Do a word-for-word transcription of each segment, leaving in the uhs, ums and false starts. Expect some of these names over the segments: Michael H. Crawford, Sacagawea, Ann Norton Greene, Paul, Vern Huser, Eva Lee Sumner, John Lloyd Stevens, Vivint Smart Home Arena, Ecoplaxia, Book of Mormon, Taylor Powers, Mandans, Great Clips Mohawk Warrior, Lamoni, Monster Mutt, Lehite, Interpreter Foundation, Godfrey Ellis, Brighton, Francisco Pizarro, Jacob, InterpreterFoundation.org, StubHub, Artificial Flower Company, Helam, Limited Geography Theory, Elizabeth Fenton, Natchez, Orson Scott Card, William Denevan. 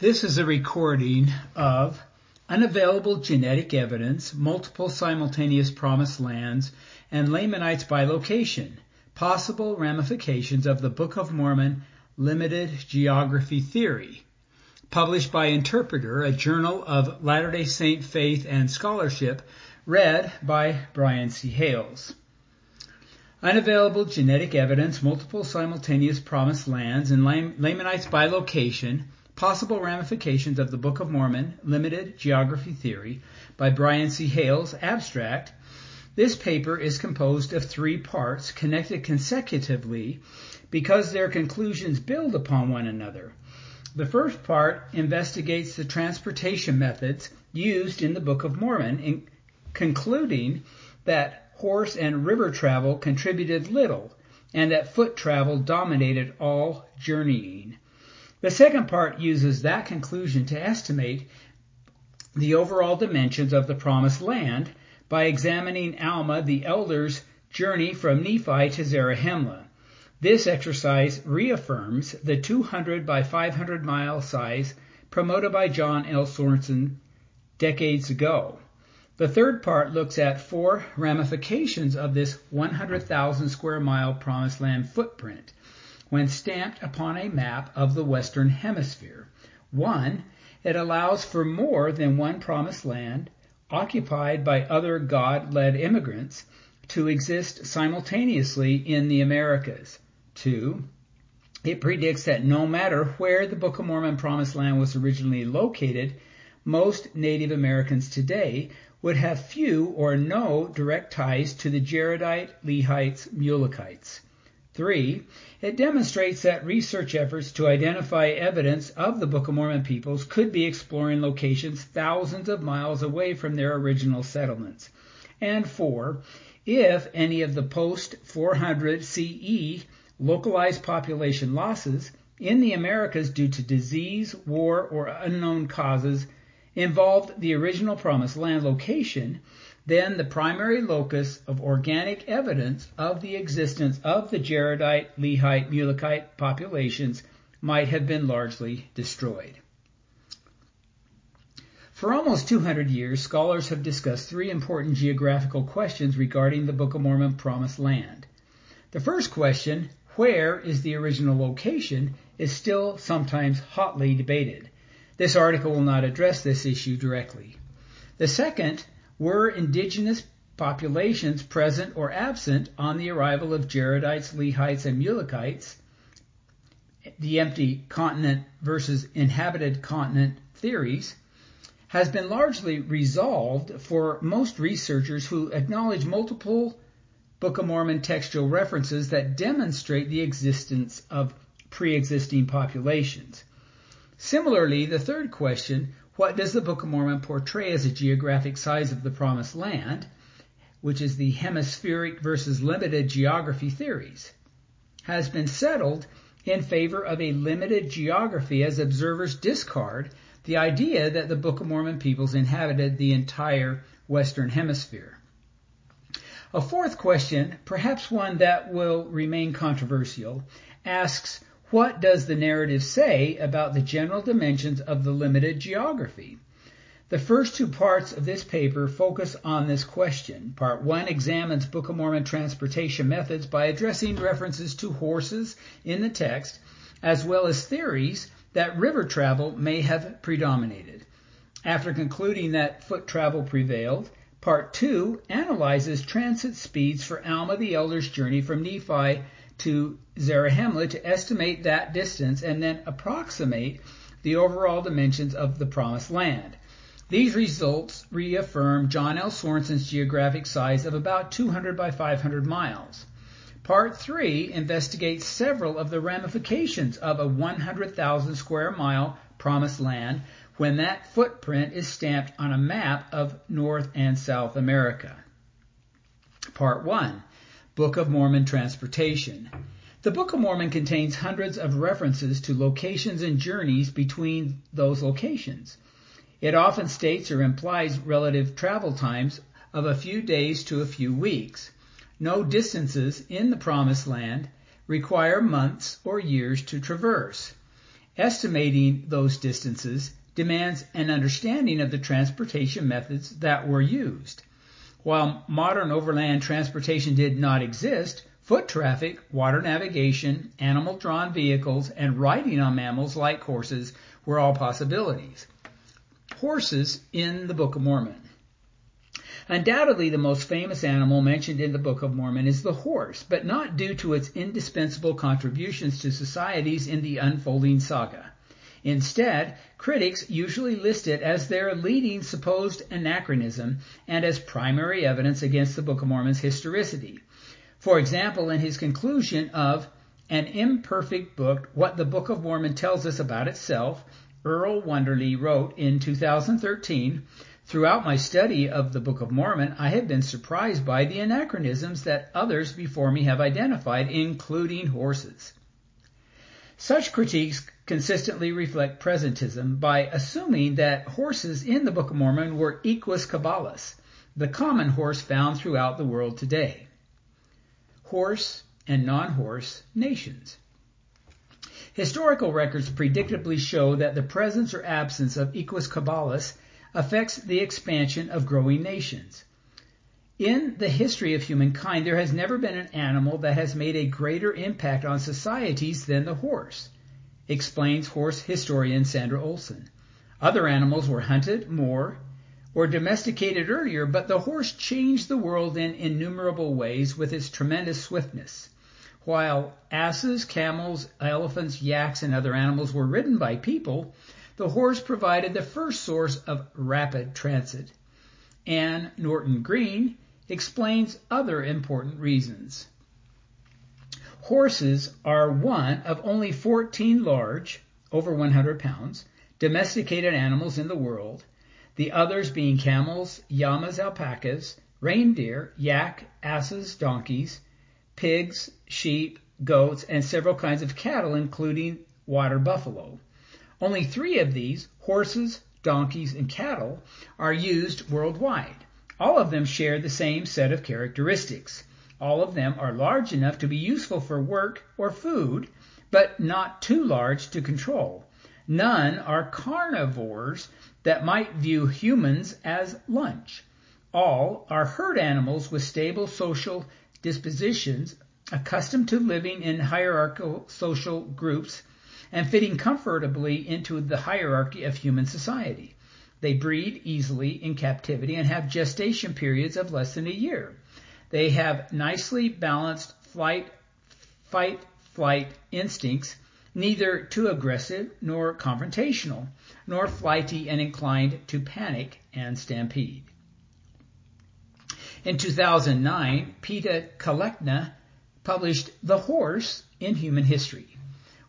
This is a recording of unavailable genetic evidence, multiple simultaneous promised lands, and Lamanites by location, possible ramifications of the Book of Mormon limited geography theory, published by Interpreter, a journal of Latter-day Saint faith and scholarship, read by Brian C. Hales. Unavailable genetic evidence, multiple simultaneous promised lands, and Lamanites by location, possible ramifications of the Book of Mormon, limited geography theory, by Brian C. Hales, abstract. This paper is composed of three parts connected consecutively because their conclusions build upon one another. The first part investigates the transportation methods used in the Book of Mormon, in concluding that horse and river travel contributed little and that foot travel dominated all journeying. The second part uses that conclusion to estimate the overall dimensions of the Promised Land by examining Alma the Elder's journey from Nephi to Zarahemla. This exercise reaffirms the two hundred by five hundred mile size promoted by John L. Sorensen decades ago. The third part looks at four ramifications of this one hundred thousand square mile Promised Land footprint when stamped upon a map of the Western Hemisphere. One, it allows for more than one promised land occupied by other God-led immigrants to exist simultaneously in the Americas. Two, it predicts that no matter where the Book of Mormon promised land was originally located, most Native Americans today would have few or no direct ties to the Jaredite, Lehites, Mulekites. Three, it demonstrates that research efforts to identify evidence of the Book of Mormon peoples could be exploring locations thousands of miles away from their original settlements. And four, if any of the post four hundred C E localized population losses in the Americas due to disease, war, or unknown causes involved the original promised land location, then the primary locus of organic evidence of the existence of the Jaredite, Lehite, Mulekite populations might have been largely destroyed. For almost two hundred years, scholars have discussed three important geographical questions regarding the Book of Mormon Promised Land. The first question, where is the original location, is still sometimes hotly debated. This article will not address this issue directly. The second, were indigenous populations present or absent on the arrival of Jaredites, Lehites, and Mulekites? The empty continent versus inhabited continent theories has been largely resolved for most researchers who acknowledge multiple Book of Mormon textual references that demonstrate the existence of pre-existing populations. Similarly, the third question, what does the Book of Mormon portray as a geographic size of the Promised Land, which is the hemispheric versus limited geography theories, has been settled in favor of a limited geography as observers discard the idea that the Book of Mormon peoples inhabited the entire Western Hemisphere. A fourth question, perhaps one that will remain controversial, asks, what does the narrative say about the general dimensions of the limited geography? The first two parts of this paper focus on this question. Part one examines Book of Mormon transportation methods by addressing references to horses in the text, as well as theories that river travel may have predominated. After concluding that foot travel prevailed, Part two analyzes transit speeds for Alma the Elder's journey from Nephi to Zarahemla to estimate that distance and then approximate the overall dimensions of the Promised Land. These results reaffirm John L. Sorensen's geographic size of about two hundred by five hundred miles. Part three investigates several of the ramifications of a one hundred thousand square mile Promised Land when that footprint is stamped on a map of North and South America. Part one. Book of Mormon transportation. The Book of Mormon contains hundreds of references to locations and journeys between those locations. It often states or implies relative travel times of a few days to a few weeks. No distances in the Promised Land require months or years to traverse. Estimating those distances demands an understanding of the transportation methods that were used. While modern overland transportation did not exist, foot traffic, water navigation, animal-drawn vehicles, and riding on mammals like horses were all possibilities. Horses in the Book of Mormon. Undoubtedly, the most famous animal mentioned in the Book of Mormon is the horse, but not due to its indispensable contributions to societies in the unfolding saga. Instead, critics usually list it as their leading supposed anachronism and as primary evidence against the Book of Mormon's historicity. For example, in his conclusion of An Imperfect Book, What the Book of Mormon Tells Us About Itself, Earl Wunderli wrote in two thousand thirteen, "Throughout my study of the Book of Mormon, I have been surprised by the anachronisms that others before me have identified, including horses." Such critiques consistently reflect presentism by assuming that horses in the Book of Mormon were Equus Caballus, the common horse found throughout the world today. Horse and non-horse nations. Historical records predictably show that the presence or absence of Equus Caballus affects the expansion of growing nations. In the history of humankind, there has never been an animal that has made a greater impact on societies than the horse, explains horse historian Sandra Olsen. Other animals were hunted more or domesticated earlier, but the horse changed the world in innumerable ways with its tremendous swiftness. While asses, camels, elephants, yaks, and other animals were ridden by people, the horse provided the first source of rapid transit. Ann Norton Greene explains other important reasons. Horses are one of only fourteen large, over one hundred pounds, domesticated animals in the world, the others being camels, llamas, alpacas, reindeer, yak, asses, donkeys, pigs, sheep, goats, and several kinds of cattle, including water buffalo. Only three of these, horses, donkeys, and cattle, are used worldwide. All of them share the same set of characteristics. All of them are large enough to be useful for work or food, but not too large to control. None are carnivores that might view humans as lunch. All are herd animals with stable social dispositions, accustomed to living in hierarchical social groups, and fitting comfortably into the hierarchy of human society. They breed easily in captivity and have gestation periods of less than a year. They have nicely balanced flight, fight, flight instincts, neither too aggressive nor confrontational, nor flighty and inclined to panic and stampede. In two thousand nine, Pita Kelekna published The Horse in Human History,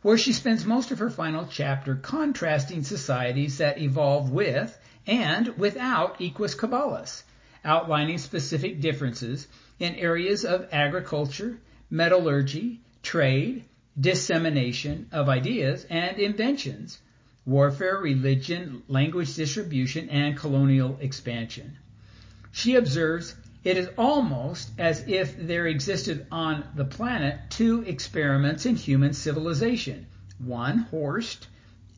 where she spends most of her final chapter contrasting societies that evolve with and without Equus Caballus, outlining specific differences in areas of agriculture, metallurgy, trade, dissemination of ideas and inventions, warfare, religion, language distribution, and colonial expansion. She observes, "It is almost as if there existed on the planet two experiments in human civilization, one horsed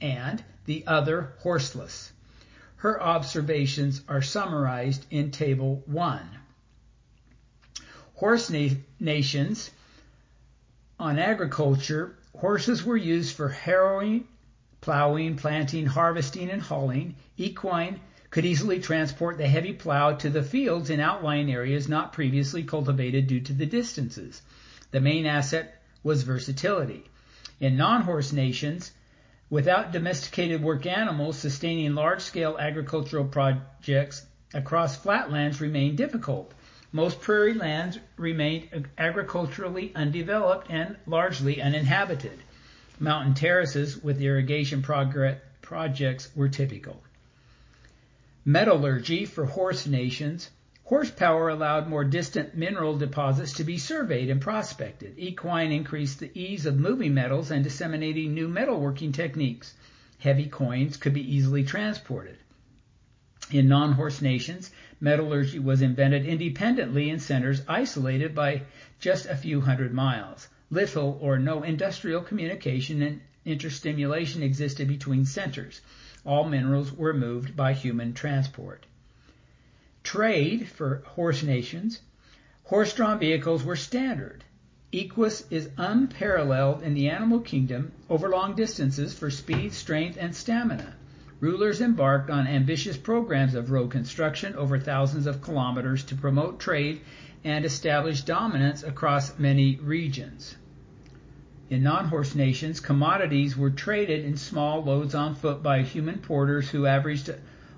and the other horseless." Her observations are summarized in Table one. Horse na- nations on agriculture. Horses were used for harrowing, plowing, planting, harvesting, and hauling. Equine could easily transport the heavy plow to the fields in outlying areas not previously cultivated due to the distances. The main asset was versatility. In non-horse nations, without domesticated work animals, sustaining large-scale agricultural projects across flatlands remained difficult. Most prairie lands remained agriculturally undeveloped and largely uninhabited. Mountain terraces with irrigation prog- projects were typical. Metallurgy for horse nations. Horsepower allowed more distant mineral deposits to be surveyed and prospected. Equine increased the ease of moving metals and disseminating new metalworking techniques. Heavy coins could be easily transported. In non-horse nations, metallurgy was invented independently in centers isolated by just a few hundred miles. Little or no industrial communication and Interstimulation existed between centers. All minerals were moved by human transport. Trade for horse nations. Horse-drawn vehicles were standard. Equus is unparalleled in the animal kingdom over long distances for speed, strength, and stamina. Rulers embarked on ambitious programs of road construction over thousands of kilometers to promote trade and establish dominance across many regions. In non-horse nations, commodities were traded in small loads on foot by human porters who averaged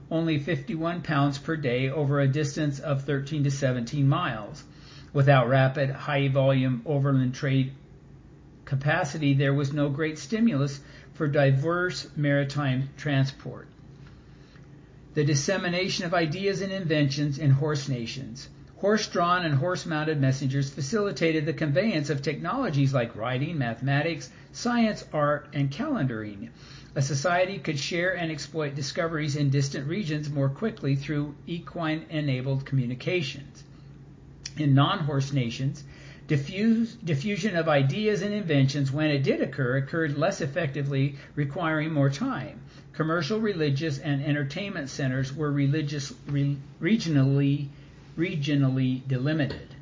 only fifty-one pounds per day over a distance of thirteen to seventeen miles. Without rapid, high-volume overland trade capacity, there was no great stimulus for diverse maritime transport. The dissemination of ideas and inventions in horse nations. Horse-drawn and horse-mounted messengers facilitated the conveyance of technologies like writing, mathematics, science, art, and calendaring. A society could share and exploit discoveries in distant regions more quickly through equine-enabled communications. In non-horse nations, Diffuse, diffusion of ideas and inventions, when it did occur, occurred less effectively, requiring more time. Commercial, religious, and entertainment centers were religious, re, regionally, regionally delimited.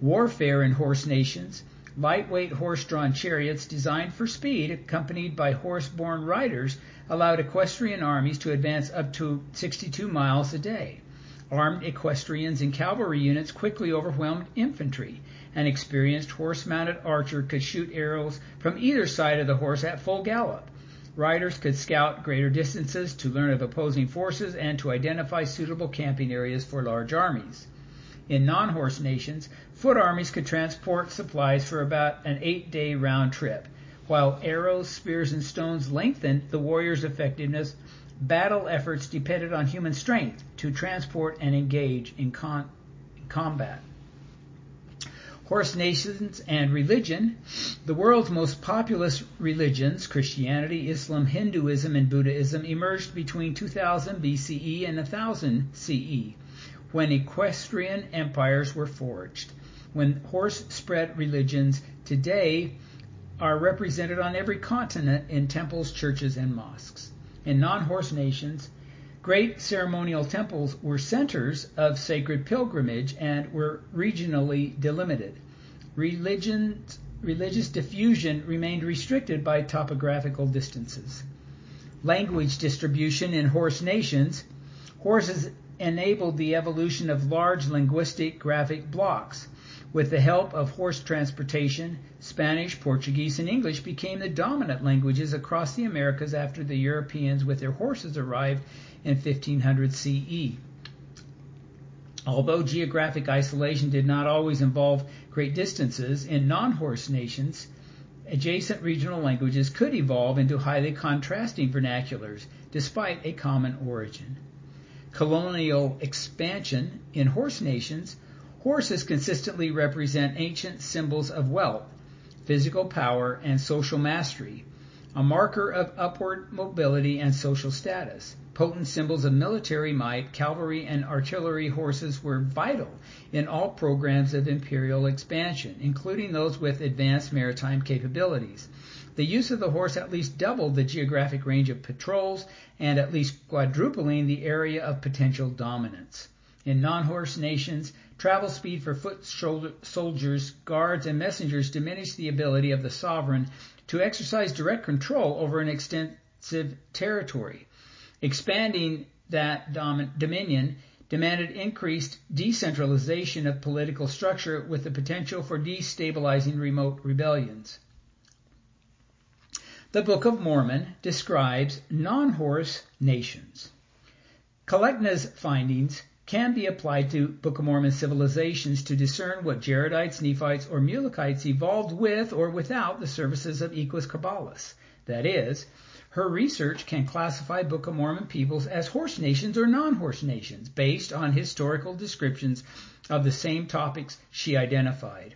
Warfare in horse nations. Lightweight horse-drawn chariots designed for speed, accompanied by horse-borne riders, allowed equestrian armies to advance up to sixty-two miles a day. Armed equestrians and cavalry units quickly overwhelmed infantry. An experienced horse-mounted archer could shoot arrows from either side of the horse at full gallop. Riders could scout greater distances to learn of opposing forces and to identify suitable camping areas for large armies. In non-horse nations, foot armies could transport supplies for about an eight-day round trip. While arrows, spears, and stones lengthened the warrior's effectiveness, battle efforts depended on human strength to transport and engage in, con- in combat. Horse nations and religion. The world's most populous religions, Christianity, Islam, Hinduism, and Buddhism, emerged between two thousand B C E and one thousand C E, when equestrian empires were forged. When horse-spread religions today are represented on every continent in temples, churches, and mosques. In non-horse nations, great ceremonial temples were centers of sacred pilgrimage and were regionally delimited. Religions, religious diffusion remained restricted by topographical distances. Language distribution in horse nations. Horses enabled the evolution of large linguistic graphic blocks. With the help of horse transportation, Spanish, Portuguese, and English became the dominant languages across the Americas after the Europeans with their horses arrived in fifteen hundred C E. Although geographic isolation did not always involve great distances, in non-horse nations, adjacent regional languages could evolve into highly contrasting vernaculars, despite a common origin. Colonial expansion in horse nations. Horses consistently represent ancient symbols of wealth, physical power, and social mastery, a marker of upward mobility and social status. Potent symbols of military might, cavalry and artillery horses were vital in all programs of imperial expansion, including those with advanced maritime capabilities. The use of the horse at least doubled the geographic range of patrols and at least quadrupling the area of potential dominance. In non-horse nations, travel speed for foot shoulder, soldiers, guards, and messengers diminished the ability of the sovereign to exercise direct control over an extensive territory. Expanding that dom- dominion demanded increased decentralization of political structure with the potential for destabilizing remote rebellions. The Book of Mormon describes non-horse nations. Kelekna's findings can be applied to Book of Mormon civilizations to discern what Jaredites, Nephites, or Mulekites evolved with or without the services of Equus Caballus. That is, her research can classify Book of Mormon peoples as horse nations or non-horse nations based on historical descriptions of the same topics she identified.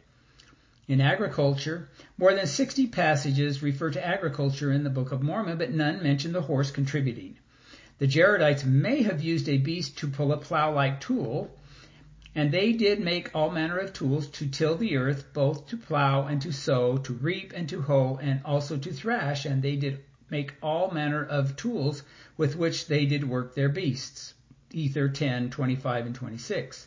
In agriculture, more than sixty passages refer to agriculture in the Book of Mormon, but none mention the horse contributing. The Jaredites may have used a beast to pull a plow-like tool, And they did make all manner of tools to till the earth, both to plow and to sow, to reap and to hoe, and also to thrash. And they did make all manner of tools with which they did work their beasts. Ether ten, twenty-five, and twenty-six.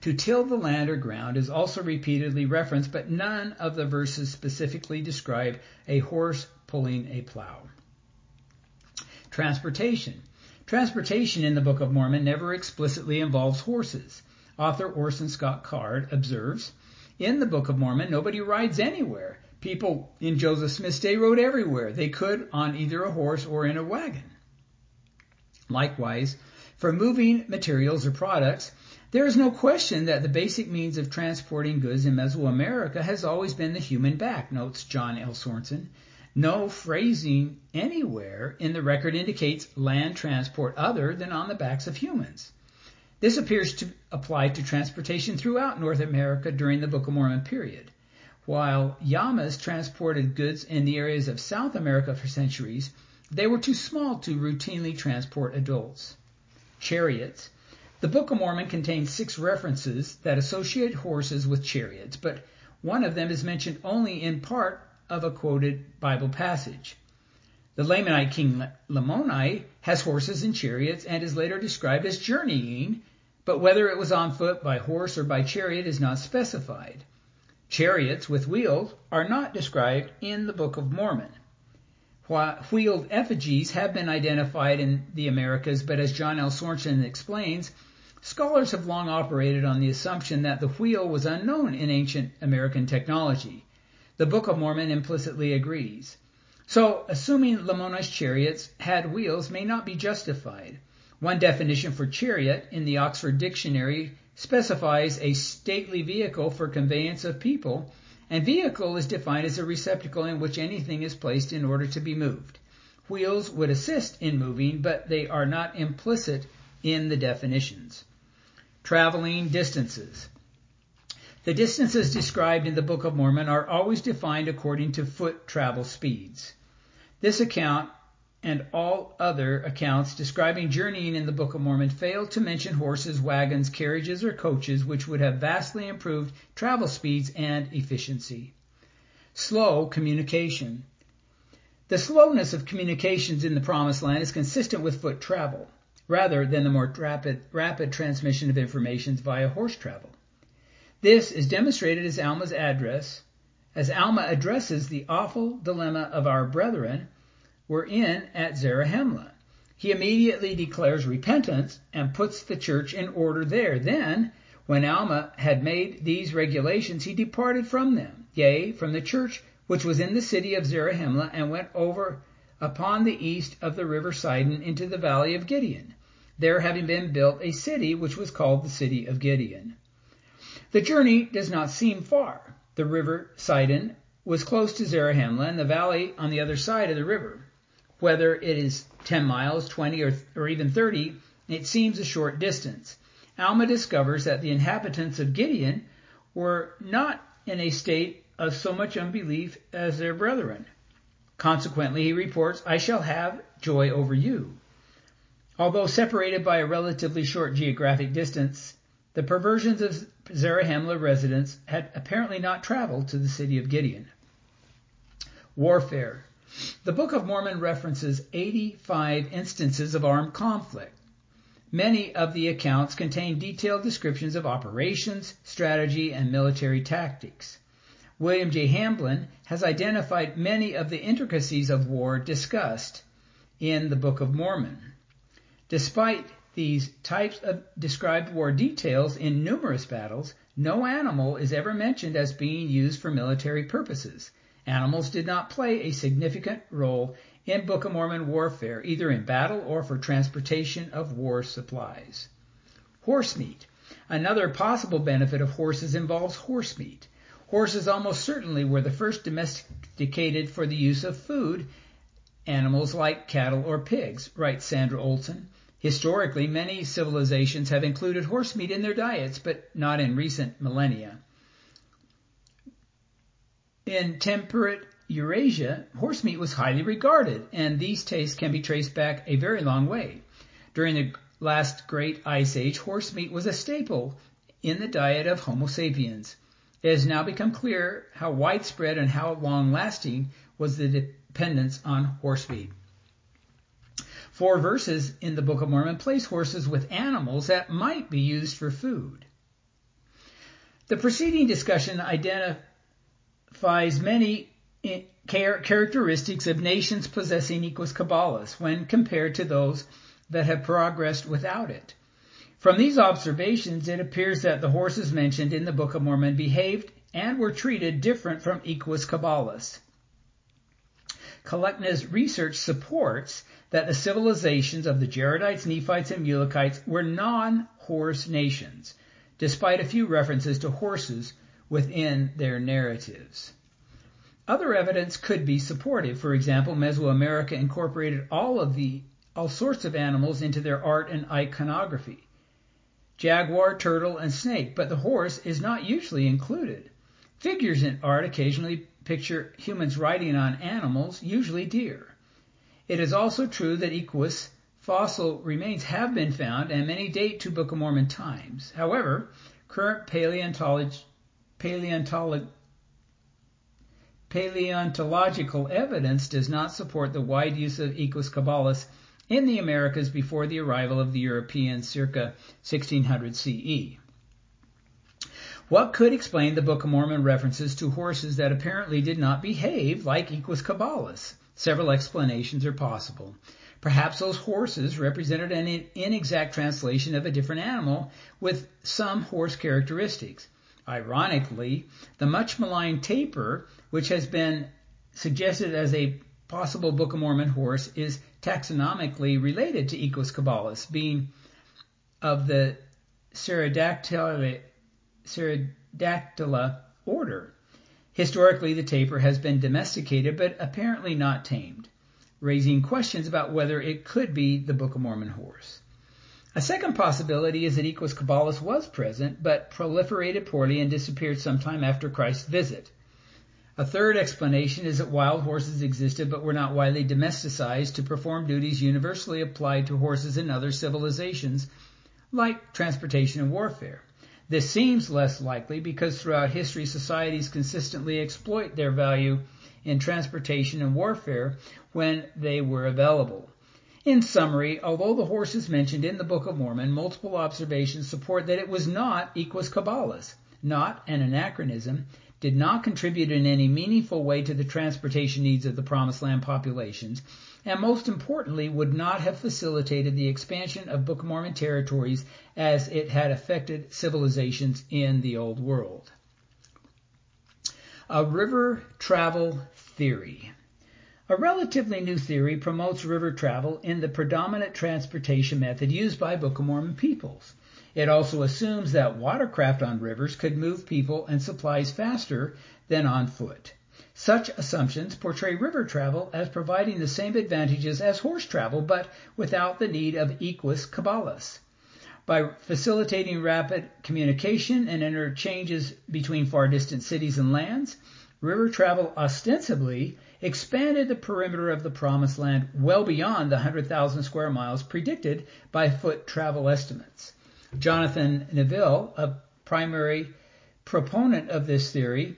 To till the land or ground is also repeatedly referenced, but none of the verses specifically describe a horse pulling a plow. Transportation. Transportation in the Book of Mormon never explicitly involves horses. Author Orson Scott Card observes, in the Book of Mormon, nobody rides anywhere. People in Joseph Smith's day rode everywhere. They could on either a horse or in a wagon. Likewise, for moving materials or products, there is no question that the basic means of transporting goods in Mesoamerica has always been the human back, notes John L. Sorensen. No phrasing anywhere in the record indicates land transport other than on the backs of humans. This appears to apply to transportation throughout North America during the Book of Mormon period. While llamas transported goods in the areas of South America for centuries, they were too small to routinely transport adults. Chariots. The Book of Mormon contains six references that associate horses with chariots, but one of them is mentioned only in part of a quoted Bible passage. The Lamanite king Lamoni has horses and chariots and is later described as journeying, but whether it was on foot, by horse, or by chariot is not specified. Chariots with wheels are not described in the Book of Mormon. Wheeled effigies have been identified in the Americas, but as John L. Sorensen explains, scholars have long operated on the assumption that the wheel was unknown in ancient American technology. The Book of Mormon implicitly agrees. So, assuming Lamoni's chariots had wheels may not be justified. One definition for chariot in the Oxford Dictionary specifies a stately vehicle for conveyance of people, and vehicle is defined as a receptacle in which anything is placed in order to be moved. Wheels would assist in moving, but they are not implicit in the definitions. Traveling distances. The distances described in the Book of Mormon are always defined according to foot travel speeds. This account and all other accounts describing journeying in the Book of Mormon fail to mention horses, wagons, carriages, or coaches, which would have vastly improved travel speeds and efficiency. Slow communication. The slowness of communications in the Promised Land is consistent with foot travel, rather than the more rapid, rapid transmission of information via horse travel. This is demonstrated as Alma's address, as Alma addresses the awful dilemma of our brethren were in at Zarahemla. He immediately declares repentance and puts the church in order there. Then, when Alma had made these regulations, he departed from them, yea, from the church which was in the city of Zarahemla, and went over upon the east of the river Sidon into the valley of Gideon, there having been built a city which was called the city of Gideon. The journey does not seem far. The river Sidon was close to Zarahemla and the valley on the other side of the river. Whether it is ten miles, twenty, or, or even thirty, it seems a short distance. Alma discovers that the inhabitants of Gideon were not in a state of so much unbelief as their brethren. Consequently, he reports, "I shall have joy over you." Although separated by a relatively short geographic distance, the perversions of Zarahemla residents had apparently not traveled to the city of Gideon. Warfare. The Book of Mormon references eighty-five instances of armed conflict. Many of the accounts contain detailed descriptions of operations, strategy, and military tactics. William J. Hamblin has identified many of the intricacies of war discussed in the Book of Mormon. Despite these types of described war details in numerous battles, no animal is ever mentioned as being used for military purposes. Animals did not play a significant role in Book of Mormon warfare, either in battle or for transportation of war supplies. Horse meat. Another possible benefit of horses involves horse meat. Horses almost certainly were the first domesticated for the use of food, animals like cattle or pigs, writes Sandra Olsen. Historically, many civilizations have included horse meat in their diets, but not in recent millennia. In temperate Eurasia, horse meat was highly regarded, and these tastes can be traced back a very long way. During the last great ice age, horse meat was a staple in the diet of Homo sapiens. It has now become clear how widespread and how long-lasting was the dependence on horse meat. Four verses in the Book of Mormon place horses with animals that might be used for food. The preceding discussion identifies many characteristics of nations possessing Equus Caballus when compared to those that have progressed without it. From these observations, it appears that the horses mentioned in the Book of Mormon behaved and were treated different from Equus Caballus. Kelekna's research supports that the civilizations of the Jaredites, Nephites, and Mulekites were non-horse nations, despite a few references to horses within their narratives. Other evidence could be supportive. For example, Mesoamerica incorporated all of the all sorts of animals into their art and iconography: jaguar, turtle, and snake, but the horse is not usually included. Figures in art occasionally picture humans riding on animals, usually deer. It is also true that Equus fossil remains have been found, and many date to Book of Mormon times. However, current paleontolog- paleontolog- paleontological evidence does not support the wide use of Equus caballus in the Americas before the arrival of the Europeans circa sixteen hundred C E. What could explain the Book of Mormon references to horses that apparently did not behave like Equus caballus? Several explanations are possible. Perhaps those horses represented an inexact translation of a different animal with some horse characteristics. Ironically, the much maligned tapir, which has been suggested as a possible Book of Mormon horse, is taxonomically related to Equus caballus, being of the Ceridactyla order. Historically, the tapir has been domesticated, but apparently not tamed, raising questions about whether it could be the Book of Mormon horse. A second possibility is that Equus caballus was present, but proliferated poorly and disappeared sometime after Christ's visit. A third explanation is that wild horses existed but were not widely domesticized to perform duties universally applied to horses in other civilizations, like transportation and warfare. This seems less likely because throughout history, societies consistently exploit their value in transportation and warfare when they were available. In summary, although the horse is mentioned in the Book of Mormon, multiple observations support that it was not Equus caballus, not an anachronism, did not contribute in any meaningful way to the transportation needs of the Promised Land populations, and most importantly, would not have facilitated the expansion of Book of Mormon territories as it had affected civilizations in the Old World. A river travel theory. A relatively new theory promotes river travel in the predominant transportation method used by Book of Mormon peoples. It also assumes that watercraft on rivers could move people and supplies faster than on foot. Such assumptions portray river travel as providing the same advantages as horse travel, but without the need of Equus caballus. By facilitating rapid communication and interchanges between far-distant cities and lands, river travel ostensibly expanded the perimeter of the Promised Land well beyond the one hundred thousand square miles predicted by foot travel estimates. Jonathan Neville, a primary proponent of this theory,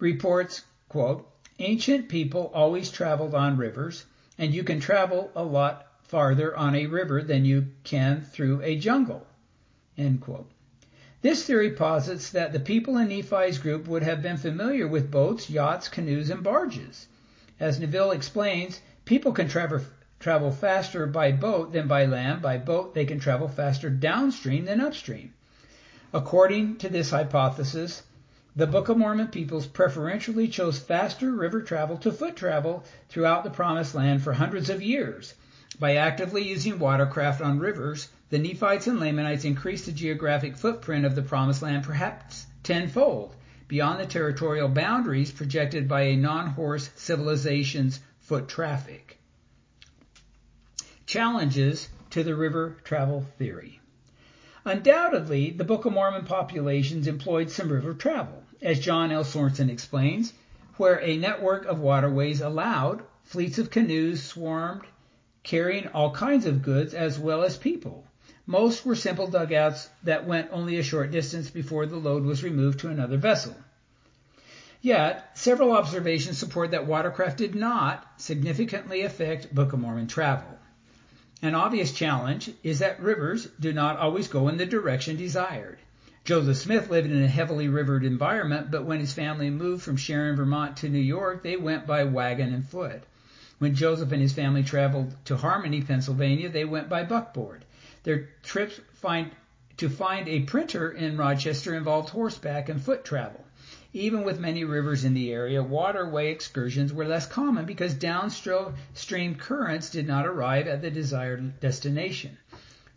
reports, quote, "Ancient people always traveled on rivers, and you can travel a lot farther on a river than you can through a jungle," end quote. This theory posits that the people in Nephi's group would have been familiar with boats, yachts, canoes, and barges. As Neville explains, people can traver- travel faster by boat than by land. By boat, they can travel faster downstream than upstream. According to this hypothesis, the Book of Mormon peoples preferentially chose faster river travel to foot travel throughout the Promised Land for hundreds of years. By actively using watercraft on rivers, the Nephites and Lamanites increased the geographic footprint of the Promised Land perhaps tenfold, beyond the territorial boundaries projected by a non-horse civilization's foot traffic. Challenges to the river travel theory. Undoubtedly, the Book of Mormon populations employed some river travel, as John L. Sorensen explains, where a network of waterways allowed fleets of canoes swarmed, carrying all kinds of goods as well as people. Most were simple dugouts that went only a short distance before the load was removed to another vessel. Yet, several observations support that watercraft did not significantly affect Book of Mormon travel. An obvious challenge is that rivers do not always go in the direction desired. Joseph Smith lived in a heavily rivered environment, but when his family moved from Sharon, Vermont to New York, they went by wagon and foot. When Joseph and his family traveled to Harmony, Pennsylvania, they went by buckboard. Their trips find, to find a printer in Rochester involved horseback and foot travel. Even with many rivers in the area, waterway excursions were less common because downstream currents did not arrive at the desired destination.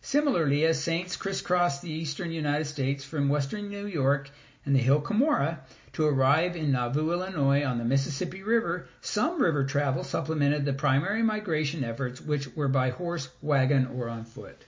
Similarly, as saints crisscrossed the eastern United States from western New York and the Hill Cumorah to arrive in Nauvoo, Illinois, on the Mississippi River, some river travel supplemented the primary migration efforts, which were by horse, wagon, or on foot.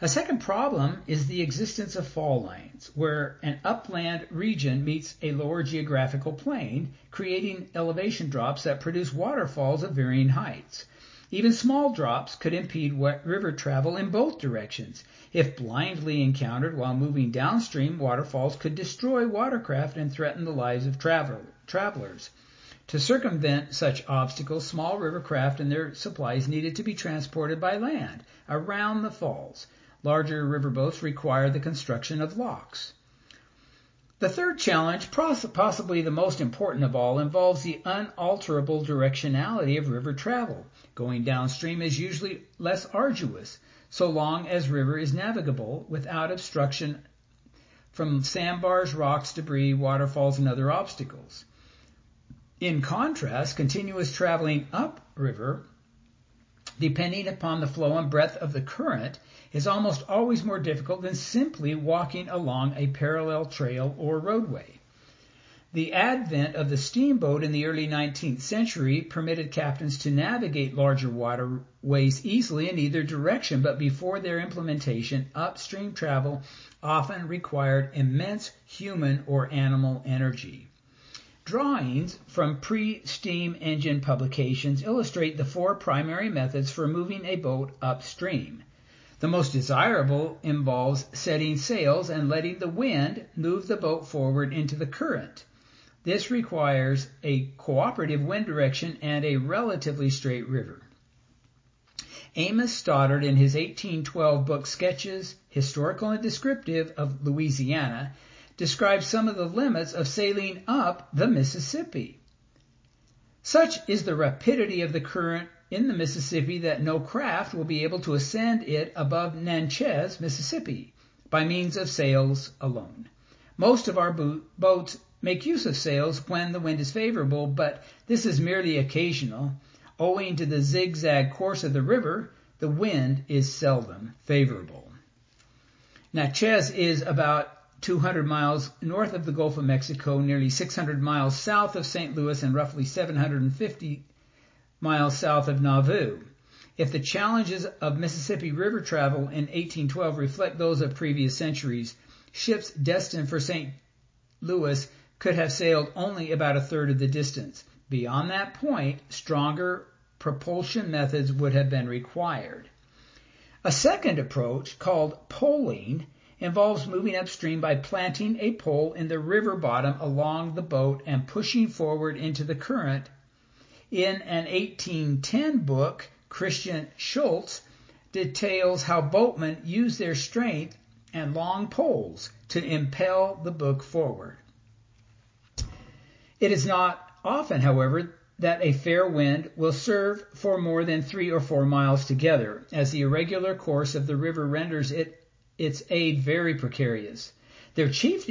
A second problem is the existence of fall lines, where an upland region meets a lower geographical plain, creating elevation drops that produce waterfalls of varying heights. Even small drops could impede river travel in both directions. If blindly encountered while moving downstream, waterfalls could destroy watercraft and threaten the lives of travel, travelers. To circumvent such obstacles, small river craft and their supplies needed to be transported by land around the falls. Larger riverboats require the construction of locks. The third challenge, possibly the most important of all, involves the unalterable directionality of river travel. Going downstream is usually less arduous, so long as river is navigable without obstruction from sandbars, rocks, debris, waterfalls, and other obstacles. In contrast, continuous traveling upriver, depending upon the flow and breadth of the current, is almost always more difficult than simply walking along a parallel trail or roadway. The advent of the steamboat in the early nineteenth century permitted captains to navigate larger waterways easily in either direction, but before their implementation, upstream travel often required immense human or animal energy. Drawings from pre-steam engine publications illustrate the four primary methods for moving a boat upstream. The most desirable involves setting sails and letting the wind move the boat forward into the current. This requires a cooperative wind direction and a relatively straight river. Amos Stoddard, in his eighteen twelve book Sketches, Historical and Descriptive of Louisiana, describes some of the limits of sailing up the Mississippi. Such is the rapidity of the current in the Mississippi that no craft will be able to ascend it above Natchez, Mississippi, by means of sails alone. Most of our bo- boats make use of sails when the wind is favorable, but this is merely occasional. Owing to the zigzag course of the river, the wind is seldom favorable. Natchez is about two hundred miles north of the Gulf of Mexico, nearly six hundred miles south of Saint Louis, and roughly seven hundred fifty miles south of Nauvoo. If the challenges of Mississippi River travel in eighteen twelve reflect those of previous centuries, ships destined for Saint Louis could have sailed only about a third of the distance. Beyond that point, stronger propulsion methods would have been required. A second approach, called poling, involves moving upstream by planting a pole in the river bottom along the boat and pushing forward into the current. In an eighteen ten book, Christian Schultz details how boatmen use their strength and long poles to impel the boat forward. It is not often, however, that a fair wind will serve for more than three or four miles together, as the irregular course of the river renders it, its aid very precarious. Their chief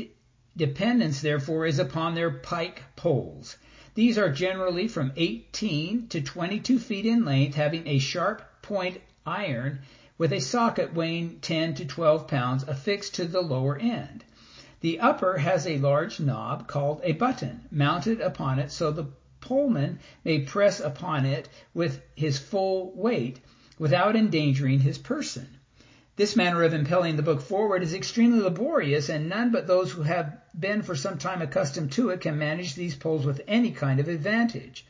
dependence, therefore, is upon their pike poles. These are generally from eighteen to twenty-two feet in length, having a sharp point iron with a socket weighing ten to twelve pounds affixed to the lower end. The upper has a large knob called a button mounted upon it so the poleman may press upon it with his full weight without endangering his person. This manner of impelling the book forward is extremely laborious, and none but those who have been for some time accustomed to it can manage these poles with any kind of advantage.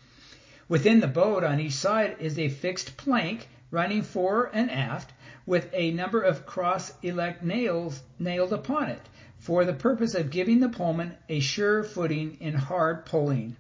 Within the boat on each side is a fixed plank running fore and aft, with a number of cross-elect nails nailed upon it, for the purpose of giving the poleman a sure footing in hard pulling.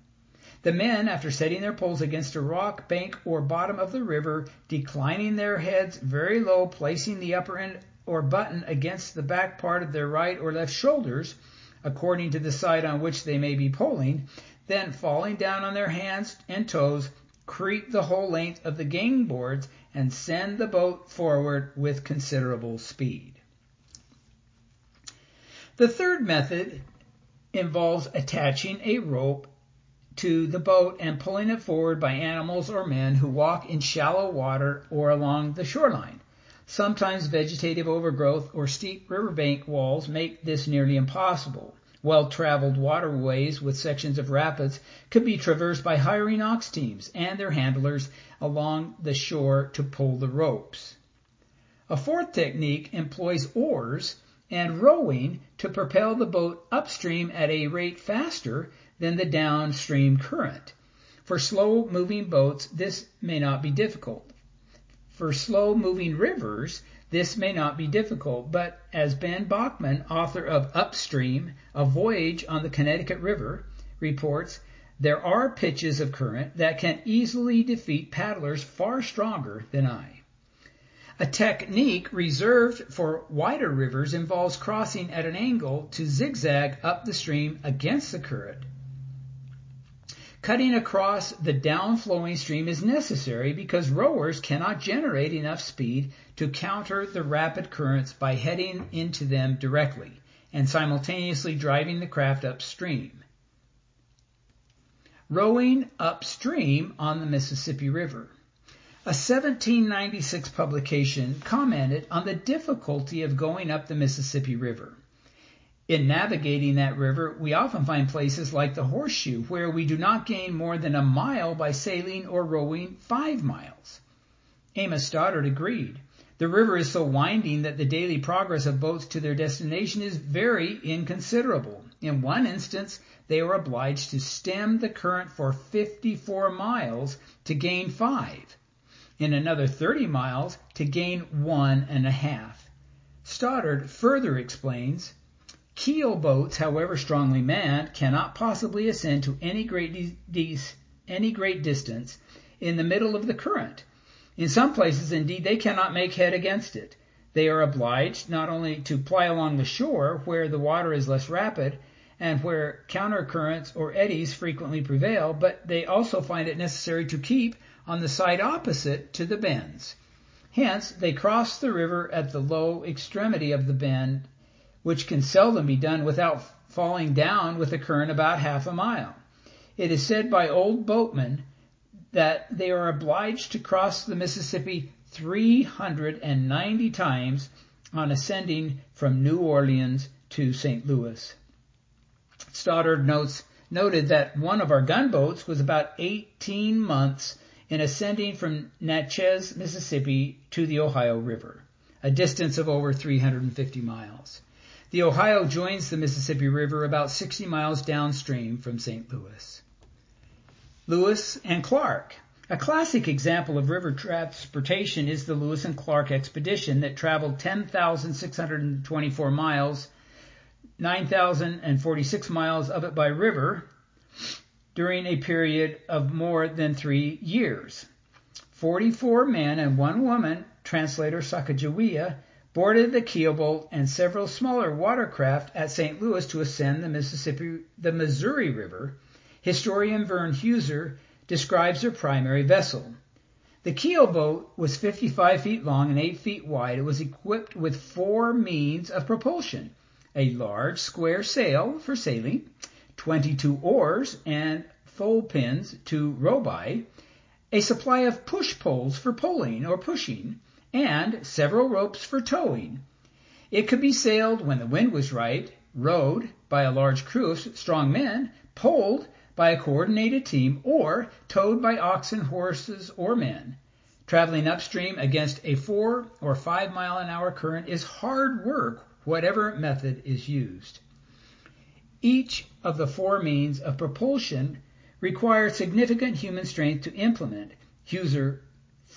The men, after setting their poles against a rock, bank, or bottom of the river, declining their heads very low, placing the upper end or button against the back part of their right or left shoulders, according to the side on which they may be poling, then falling down on their hands and toes, creep the whole length of the gang boards and send the boat forward with considerable speed. The third method involves attaching a rope to the boat and pulling it forward by animals or men who walk in shallow water or along the shoreline. Sometimes vegetative overgrowth or steep riverbank walls make this nearly impossible. Well-traveled waterways with sections of rapids could be traversed by hiring ox teams and their handlers along the shore to pull the ropes. A fourth technique employs oars and rowing to propel the boat upstream at a rate faster than the downstream current. For slow-moving boats, this may not be difficult. For slow-moving rivers, this may not be difficult, but as Ben Bachman, author of Upstream, A Voyage on the Connecticut River, reports, there are pitches of current that can easily defeat paddlers far stronger than I. A technique reserved for wider rivers involves crossing at an angle to zigzag up the stream against the current. Cutting across the downflowing stream is necessary because rowers cannot generate enough speed to counter the rapid currents by heading into them directly and simultaneously driving the craft upstream. Rowing upstream on the Mississippi River. A seventeen ninety-six publication commented on the difficulty of going up the Mississippi River. In navigating that river, we often find places like the Horseshoe, where we do not gain more than a mile by sailing or rowing five miles. Amos Stoddard agreed. The river is so winding that the daily progress of boats to their destination is very inconsiderable. In one instance, they were obliged to stem the current for fifty-four miles to gain five, in another thirty miles to gain one and a half. Stoddard further explains, keel boats, however strongly manned, cannot possibly ascend to any great, de- de- any great distance in the middle of the current. In some places, indeed, they cannot make head against it. They are obliged not only to ply along the shore, where the water is less rapid, and where counter-currents or eddies frequently prevail, but they also find it necessary to keep on the side opposite to the bends. Hence, they cross the river at the low extremity of the bend, which can seldom be done without falling down with the current about half a mile. It is said by old boatmen that they are obliged to cross the Mississippi three hundred ninety times on ascending from New Orleans to Saint Louis. Stoddard notes, noted that one of our gunboats was about eighteen months in ascending from Natchez, Mississippi, to the Ohio River, a distance of over three hundred fifty miles. The Ohio joins the Mississippi River about sixty miles downstream from Saint Louis. Lewis and Clark. A classic example of river transportation is the Lewis and Clark expedition that traveled ten thousand six hundred twenty-four miles, nine thousand forty-six miles of it by river during a period of more than three years. forty-four men and one woman, translator Sacagawea, boarded the keelboat and several smaller watercraft at Saint Louis to ascend the Mississippi, the Missouri River. Historian Vern Huser describes their primary vessel. The keelboat was fifty-five feet long and eight feet wide. It was equipped with four means of propulsion, a large square sail for sailing, twenty-two oars and thole pins to row by, a supply of push poles for poling or pushing, and several ropes for towing. It could be sailed when the wind was right, rowed by a large crew of strong men, poled by a coordinated team, or towed by oxen, horses, or men. Traveling upstream against a four or five mile an hour current is hard work, whatever method is used. Each of the four means of propulsion requires significant human strength to implement. Huser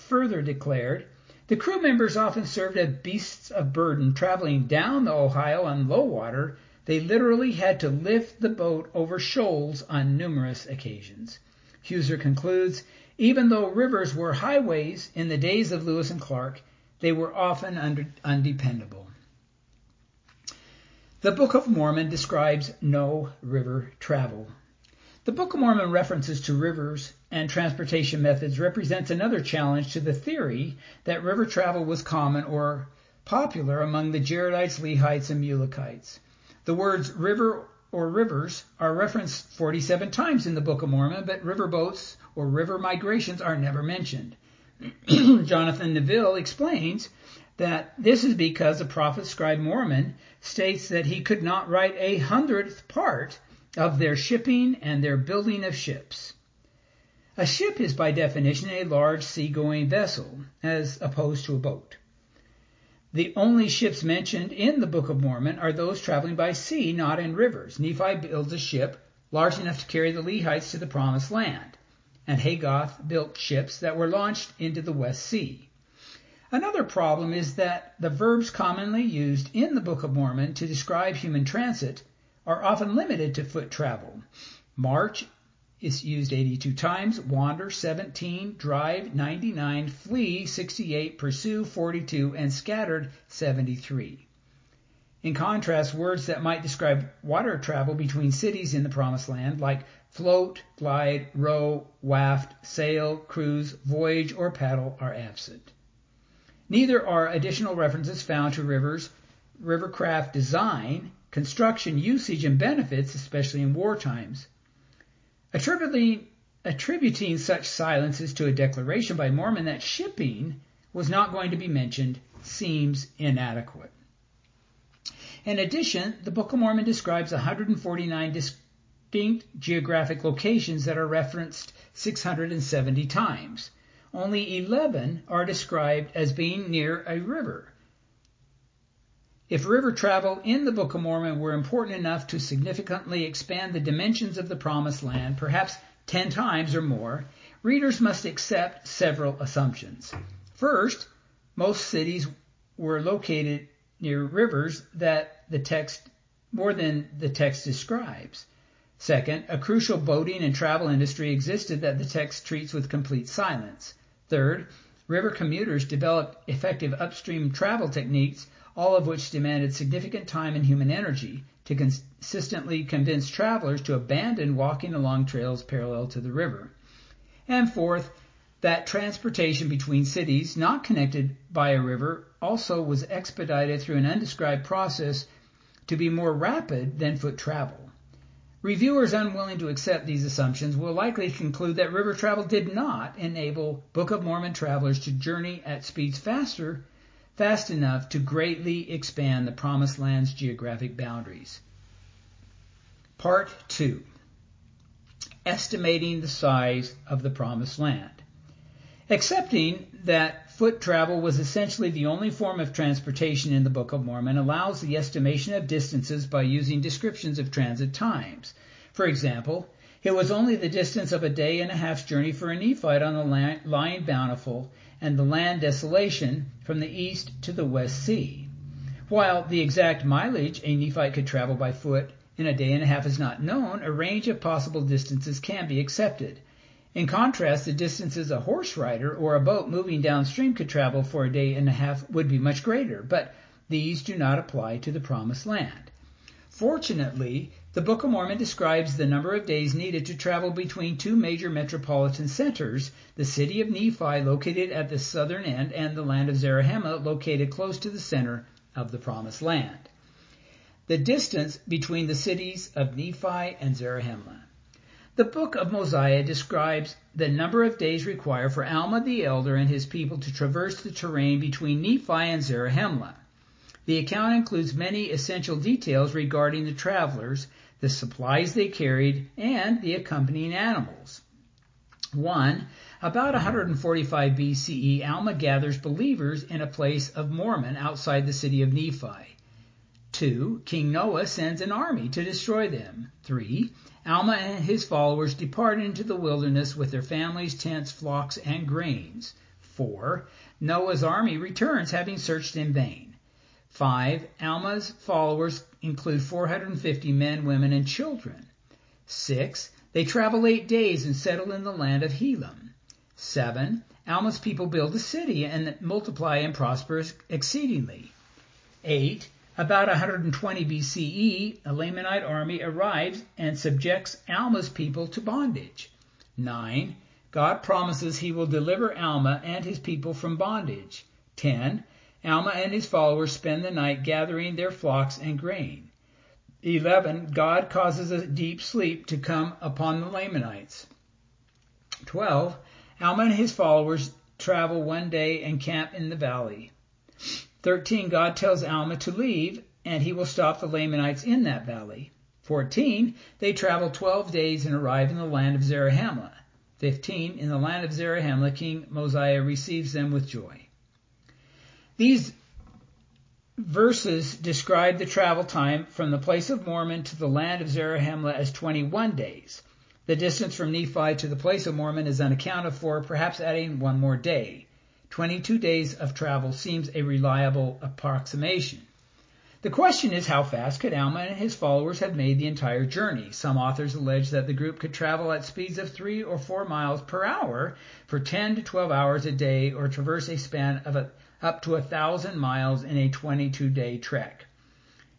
further declared, the crew members often served as beasts of burden traveling down the Ohio on low water. They literally had to lift the boat over shoals on numerous occasions. Huser concludes, even though rivers were highways in the days of Lewis and Clark, they were often under, undependable. The Book of Mormon describes no river travel. The Book of Mormon references to rivers and transportation methods represents another challenge to the theory that river travel was common or popular among the Jaredites, Lehites, and Mulekites. The words river or rivers are referenced forty-seven times in the Book of Mormon, but riverboats or river migrations are never mentioned. Jonathan Neville explains that this is because the prophet scribe Mormon states that he could not write a hundredth part of their shipping and their building of ships. A ship is by definition a large seagoing vessel, as opposed to a boat. The only ships mentioned in the Book of Mormon are those traveling by sea, not in rivers. Nephi builds a ship large enough to carry the Lehites to the Promised Land, and Hagoth built ships that were launched into the West Sea. Another problem is that the verbs commonly used in the Book of Mormon to describe human transit are often limited to foot travel. March is used eighty-two times, wander seventeen, drive ninety-nine, flee sixty-eight, pursue forty-two, and scattered seventy-three. In contrast, words that might describe water travel between cities in the Promised Land, like float, glide, row, waft, sail, cruise, voyage, or paddle, are absent. Neither are additional references found to rivers, rivercraft design, construction, usage, and benefits, especially in war times. Attributing, attributing such silences to a declaration by Mormon that shipping was not going to be mentioned seems inadequate. In addition, the Book of Mormon describes one hundred forty-nine distinct geographic locations that are referenced six hundred seventy times. Only eleven are described as being near a river. If river travel in the Book of Mormon were important enough to significantly expand the dimensions of the Promised Land, perhaps ten times or more, readers must accept several assumptions. First, most cities were located near rivers that the text more than the text describes. Second, a crucial boating and travel industry existed that the text treats with complete silence. Third, river commuters developed effective upstream travel techniques, all of which demanded significant time and human energy to consistently convince travelers to abandon walking along trails parallel to the river. And fourth, that transportation between cities not connected by a river also was expedited through an undescribed process to be more rapid than foot travel. Reviewers unwilling to accept these assumptions will likely conclude that river travel did not enable Book of Mormon travelers to journey at speeds faster fast enough to greatly expand the Promised Land's geographic boundaries. Part two. Estimating the size of the Promised Land. Accepting that foot travel was essentially the only form of transportation in the Book of Mormon allows the estimation of distances by using descriptions of transit times. For example, it was only the distance of a day and a half's journey for a Nephite on the line Bountiful and the land Desolation from the east to the West Sea. While the exact mileage a Nephite could travel by foot in a day and a half is not known, a range of possible distances can be accepted. In contrast, the distances a horse rider or a boat moving downstream could travel for a day and a half would be much greater, but these do not apply to the Promised Land. Fortunately, the Book of Mormon describes the number of days needed to travel between two major metropolitan centers, the city of Nephi, located at the southern end, and the land of Zarahemla, located close to the center of the Promised Land. The distance between the cities of Nephi and Zarahemla. The Book of Mosiah describes the number of days required for Alma the Elder and his people to traverse the terrain between Nephi and Zarahemla. The account includes many essential details regarding the travelers, the supplies they carried, and the accompanying animals. one. About one hundred forty-five B C E, Alma gathers believers in a place of Mormon outside the city of Nephi. two. King Noah sends an army to destroy them. three. Alma and his followers depart into the wilderness with their families, tents, flocks, and grains. four. Noah's army returns, having searched in vain. five. Alma's followers include four hundred fifty men, women, and children. six. They travel eight days and settle in the land of Helam. seven. Alma's people build a city and multiply and prosper exceedingly. eight. About one hundred twenty B C E, a Lamanite army arrives and subjects Alma's people to bondage. nine. God promises he will deliver Alma and his people from bondage. ten. Alma and his followers spend the night gathering their flocks and grain. eleven. God causes a deep sleep to come upon the Lamanites. twelve. Alma and his followers travel one day and camp in the valley. thirteen. God tells Alma to leave, and he will stop the Lamanites in that valley. fourteen. They travel twelve days and arrive in the land of Zarahemla. fifteen. In the land of Zarahemla, King Mosiah receives them with joy. These verses describe the travel time from the place of Mormon to the land of Zarahemla as twenty-one days. The distance from Nephi to the place of Mormon is unaccounted for, perhaps adding one more day. twenty-two days of travel seems a reliable approximation. The question is, how fast could Alma and his followers have made the entire journey? Some authors allege that the group could travel at speeds of three or four miles per hour for ten to twelve hours a day, or traverse a span of a, up to a thousand miles in a twenty-two day trek.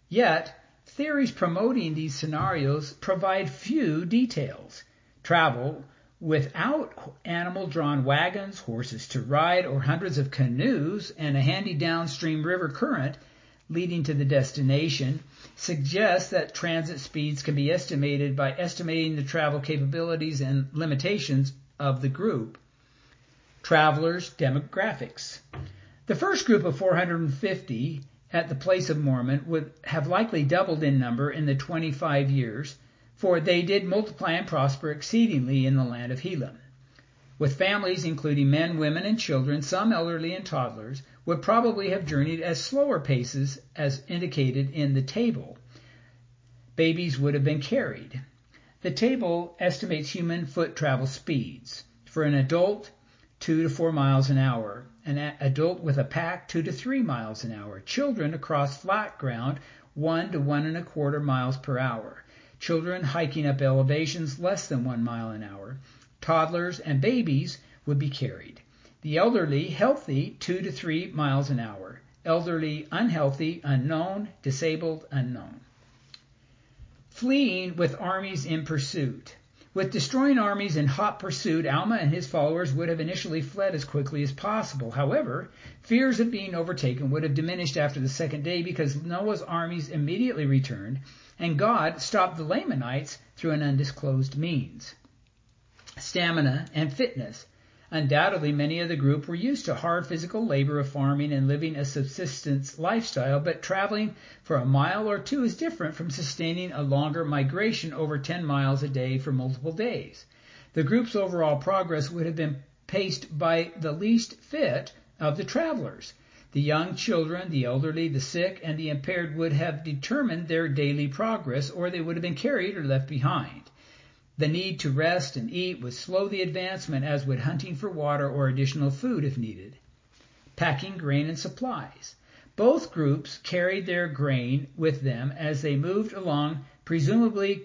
Yet, theories promoting these scenarios provide few details. Travel without animal-drawn wagons, horses to ride, or hundreds of canoes, and a handy downstream river current leading to the destination, suggests that transit speeds can be estimated by estimating the travel capabilities and limitations of the group. Travelers' demographics. The first group of four hundred fifty at the place of Mormon would have likely doubled in number in the twenty-five years, for they did multiply and prosper exceedingly in the land of Helam. With families, including men, women, and children, some elderly and toddlers, would probably have journeyed at slower paces, as indicated in the table. Babies would have been carried. The table estimates human foot travel speeds. For an adult, two to four miles an hour. An adult with a pack, two to three miles an hour. Children across flat ground, one to one and a quarter miles per hour. Children hiking up elevations less than one mile an hour. Toddlers and babies would be carried. The elderly, healthy, two to three miles an hour. Elderly, unhealthy, unknown, disabled, unknown. Fleeing with armies in pursuit. With destroying armies in hot pursuit, Alma and his followers would have initially fled as quickly as possible. However, fears of being overtaken would have diminished after the second day, because Noah's armies immediately returned, and God stopped the Lamanites through an undisclosed means. Stamina and fitness. Undoubtedly, many of the group were used to hard physical labor of farming and living a subsistence lifestyle, but traveling for a mile or two is different from sustaining a longer migration over ten miles a day for multiple days. The group's overall progress would have been paced by the least fit of the travelers. The young children, the elderly, the sick, and the impaired would have determined their daily progress, or they would have been carried or left behind. The need to rest and eat would slow the advancement, as would hunting for water or additional food if needed. Packing grain and supplies. Both groups carried their grain with them as they moved along, presumably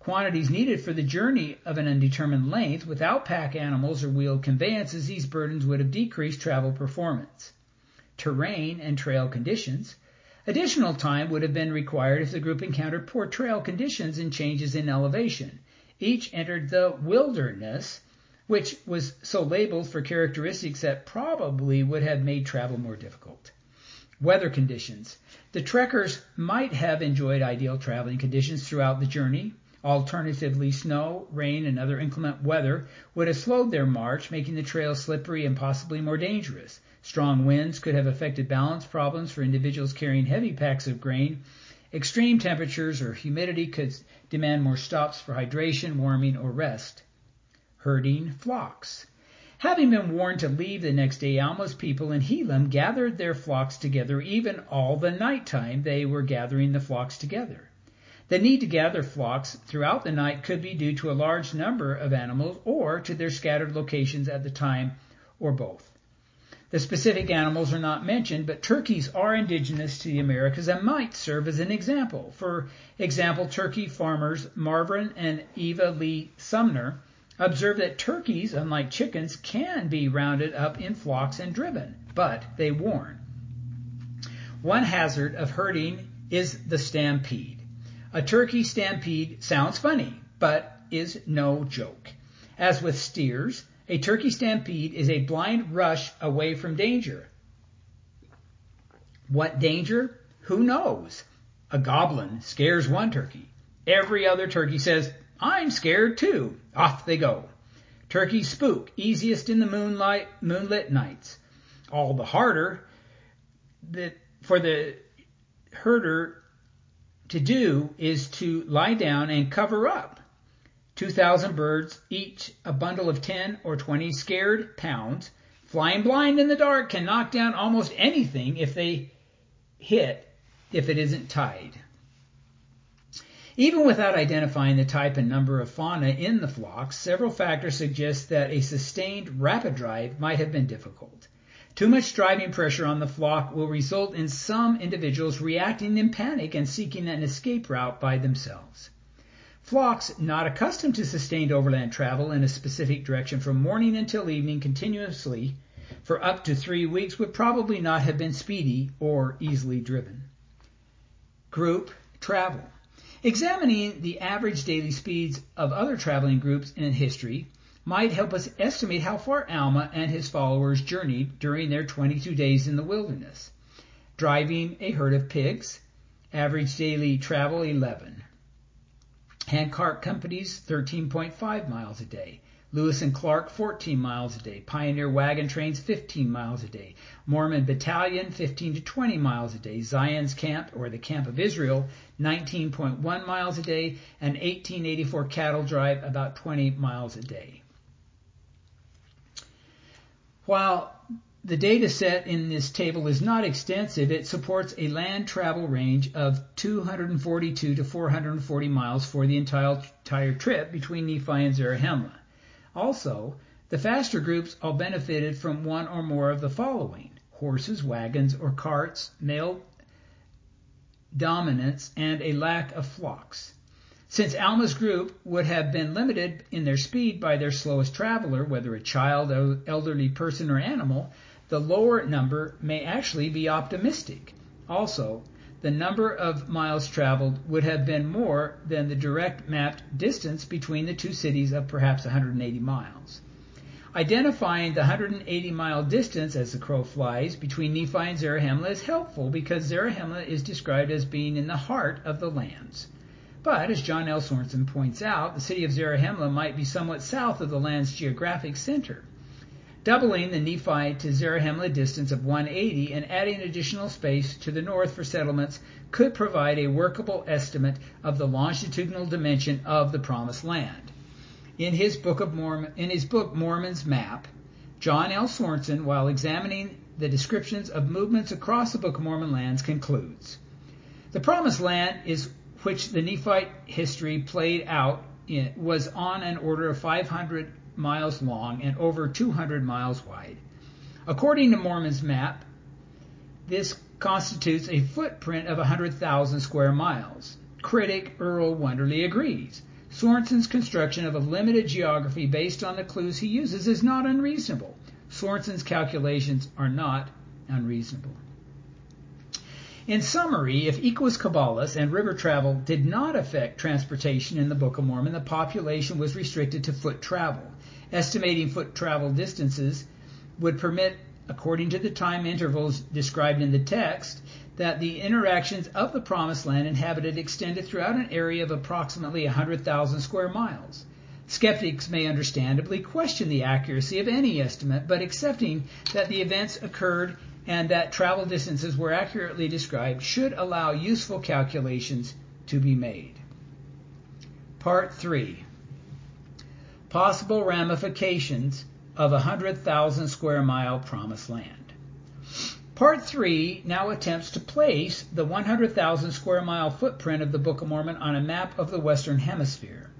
quantities needed for the journey of an undetermined length. Without pack animals or wheeled conveyances, these burdens would have decreased travel performance. Terrain and trail conditions. Additional time would have been required if the group encountered poor trail conditions and changes in elevation. Each entered the wilderness, which was so labeled for characteristics that probably would have made travel more difficult. Weather conditions. The trekkers might have enjoyed ideal traveling conditions throughout the journey. Alternatively, snow, rain, and other inclement weather would have slowed their march, making the trail slippery and possibly more dangerous. Strong winds could have affected balance problems for individuals carrying heavy packs of grain. Extreme temperatures or humidity could demand more stops for hydration, warming, or rest. Herding flocks. Having been warned to leave the next day, Alma's people in Helam gathered their flocks together. Even all the nighttime, they were gathering the flocks together. The need to gather flocks throughout the night could be due to a large number of animals, or to their scattered locations at the time, or both. The specific animals are not mentioned, but turkeys are indigenous to the Americas and might serve as an example. For example, turkey farmers Marvin and Eva Lee Sumner observed that turkeys, unlike chickens, can be rounded up in flocks and driven, but they warn. One hazard of herding is the stampede. A turkey stampede sounds funny, but is no joke. As with steers, a turkey stampede is a blind rush away from danger. What danger? Who knows? A goblin scares one turkey. Every other turkey says, "I'm scared too." Off they go. Turkeys spook easiest in the moonlight, moonlit nights. All the harder that for the herder to do is to lie down and cover up. two thousand birds, each a bundle of ten or twenty scared pounds, flying blind in the dark, can knock down almost anything if they hit, if it isn't tied. Even without identifying the type and number of fauna in the flocks, several factors suggest that a sustained rapid drive might have been difficult. Too much driving pressure on the flock will result in some individuals reacting in panic and seeking an escape route by themselves. Flocks not accustomed to sustained overland travel in a specific direction from morning until evening continuously for up to three weeks would probably not have been speedy or easily driven. Group travel. Examining the average daily speeds of other traveling groups in history might help us estimate how far Alma and his followers journeyed during their twenty-two days in the wilderness. Driving a herd of pigs, average daily travel eleven. Hand cart companies, thirteen point five miles a day. Lewis and Clark, fourteen miles a day. Pioneer wagon trains, fifteen miles a day. Mormon battalion, fifteen to twenty miles a day. Zion's camp, or the Camp of Israel, nineteen point one miles a day. And eighteen eighty-four cattle drive, about twenty miles a day. While the data set in this table is not extensive, it supports a land travel range of two hundred forty-two to four hundred forty miles for the entire trip between Nephi and Zarahemla. Also, the faster groups all benefited from one or more of the following: horses, wagons, or carts, male dominance, and a lack of flocks. Since Alma's group would have been limited in their speed by their slowest traveler, whether a child, elderly person, or animal, the lower number may actually be optimistic. Also, the number of miles traveled would have been more than the direct mapped distance between the two cities of perhaps one hundred eighty miles. Identifying the one hundred eighty mile distance as the crow flies between Nephi and Zarahemla is helpful because Zarahemla is described as being in the heart of the lands. But, as John L. Sorensen points out, the city of Zarahemla might be somewhat south of the land's geographic center. Doubling the Nephi to Zarahemla distance of one hundred eighty and adding additional space to the north for settlements could provide a workable estimate of the longitudinal dimension of the Promised Land. In his Book of Mormon, in his book Mormon's Map, John L. Sorensen, while examining the descriptions of movements across the Book of Mormon lands, concludes, "The Promised Land is which the Nephite history played out in, was on an order of five hundred miles long and over two hundred miles wide. According to Mormon's map, this constitutes a footprint of one hundred thousand square miles." Critic Earl Wunderli agrees. Sorensen's construction of a limited geography based on the clues he uses is not unreasonable. Sorensen's calculations are not unreasonable. In summary, if Equus Caballus and river travel did not affect transportation in the Book of Mormon, the population was restricted to foot travel. Estimating foot travel distances would permit, according to the time intervals described in the text, that the interactions of the Promised Land inhabited extended throughout an area of approximately one hundred thousand square miles. Skeptics may understandably question the accuracy of any estimate, but accepting that the events occurred and that travel distances were accurately described should allow useful calculations to be made. Part three. Possible ramifications of a one hundred thousand square mile Promised Land. Part three now attempts to place the one hundred thousand square mile footprint of the Book of Mormon on a map of the Western Hemisphere,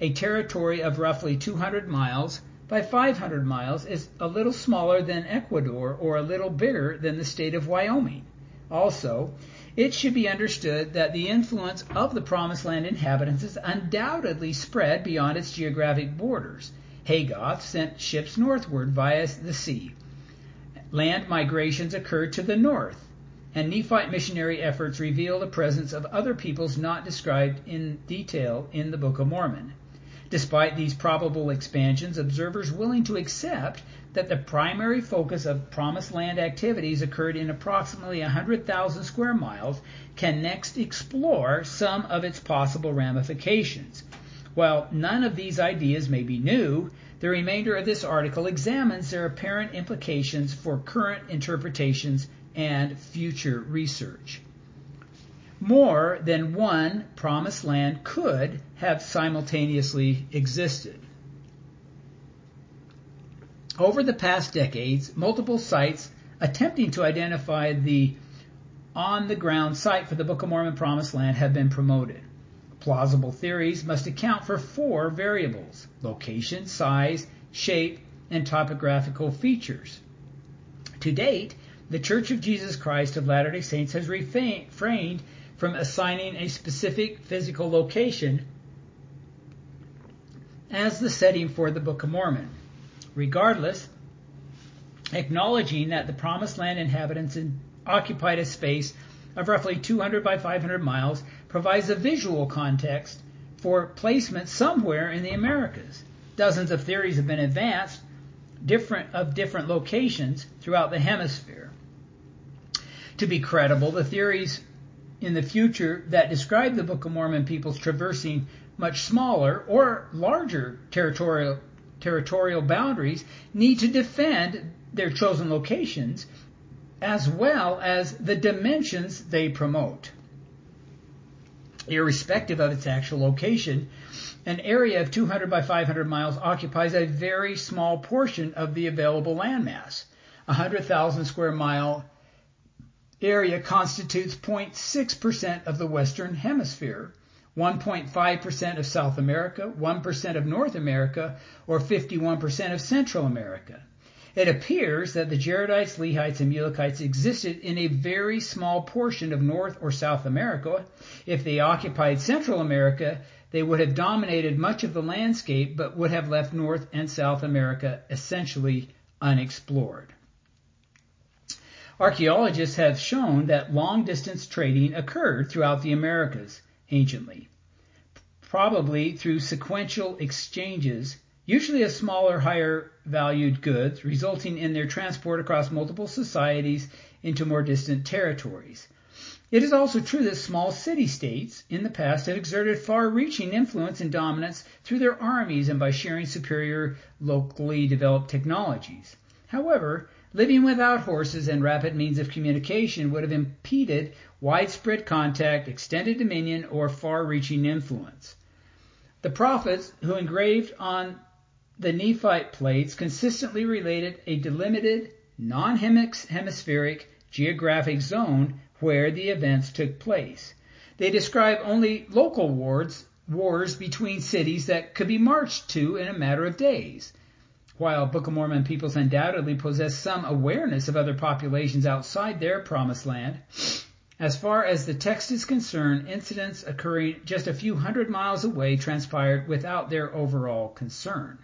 a territory of roughly two hundred miles by five hundred miles is a little smaller than Ecuador or a little bigger than the state of Wyoming. Also, it should be understood that the influence of the Promised Land inhabitants is undoubtedly spread beyond its geographic borders. Hagoth sent ships northward via the sea. Land migrations occurred to the north, and Nephite missionary efforts reveal the presence of other peoples not described in detail in the Book of Mormon. Despite these probable expansions, observers willing to accept that the primary focus of Promised Land activities occurred in approximately one hundred thousand square miles can next explore some of its possible ramifications. While none of these ideas may be new, the remainder of this article examines their apparent implications for current interpretations and future research. More than one Promised Land could have simultaneously existed. Over the past decades, multiple sites attempting to identify the on-the-ground site for the Book of Mormon Promised Land have been promoted. Plausible theories must account for four variables: location, size, shape, and topographical features. To date, the Church of Jesus Christ of Latter-day Saints has refrained from assigning a specific physical location as the setting for the Book of Mormon, regardless, acknowledging that the Promised Land inhabitants occupied a space of roughly two hundred by five hundred miles provides a visual context for placement somewhere in the Americas. Dozens of theories have been advanced, different of different locations throughout the hemisphere. To be credible, the theories in the future that describe the Book of Mormon peoples traversing much smaller or larger territorial territorial boundaries need to defend their chosen locations as well as the dimensions they promote. Irrespective of its actual location, an area of two hundred by five hundred miles occupies a very small portion of the available landmass. A one hundred thousand square mile area constitutes zero point six percent of the Western Hemisphere, one point five percent of South America, one percent of North America, or fifty-one percent of Central America. It appears that the Jaredites, Lehites, and Mulekites existed in a very small portion of North or South America. If they occupied Central America, they would have dominated much of the landscape, but would have left North and South America essentially unexplored. Archaeologists have shown that long-distance trading occurred throughout the Americas anciently, probably through sequential exchanges, usually of smaller, higher-valued goods, resulting in their transport across multiple societies into more distant territories. It is also true that small city-states in the past have exerted far-reaching influence and dominance through their armies and by sharing superior locally developed technologies. However, living without horses and rapid means of communication would have impeded widespread contact, extended dominion, or far-reaching influence. The prophets who engraved on the Nephite plates consistently related a delimited, non-hemispheric geographic zone where the events took place. They describe only local wars, wars between cities that could be marched to in a matter of days. While Book of Mormon peoples undoubtedly possess some awareness of other populations outside their Promised Land, as far as the text is concerned, incidents occurring just a few hundred miles away transpired without their overall concern.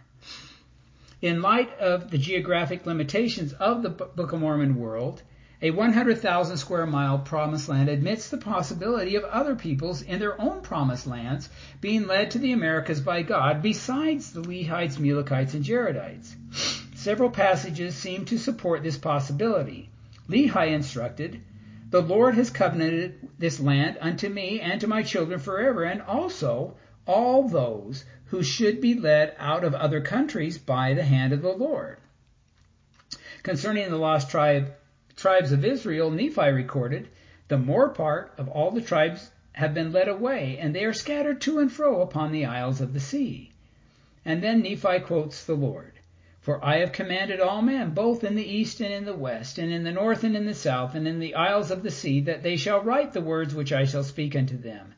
In light of the geographic limitations of the Book of Mormon world, a one hundred thousand square mile Promised Land admits the possibility of other peoples in their own Promised Lands being led to the Americas by God besides the Lehites, Mulekites, and Jaredites. Several passages seem to support this possibility. Lehi instructed, "The Lord has covenanted this land unto me and to my children forever, and also all those who should be led out of other countries by the hand of the Lord." Concerning the lost tribe Tribes of Israel, Nephi recorded, "The more part of all the tribes have been led away, and they are scattered to and fro upon the isles of the sea." And then Nephi quotes the Lord, "For I have commanded all men, both in the east and in the west, and in the north and in the south, and in the isles of the sea, that they shall write the words which I shall speak unto them.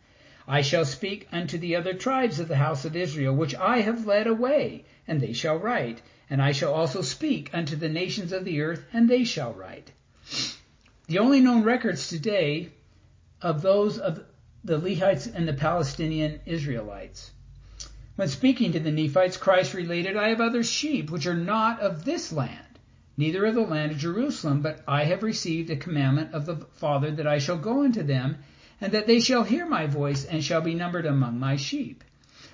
I shall speak unto the other tribes of the house of Israel, which I have led away, and they shall write, And I shall also speak unto the nations of the earth, and they shall write. The only known records today of those of the Lehites and the Palestinian Israelites. When speaking to the Nephites, Christ related, I have other sheep which are not of this land, neither of the land of Jerusalem, but I have received a commandment of the Father that I shall go unto them, and that they shall hear my voice, and shall be numbered among my sheep.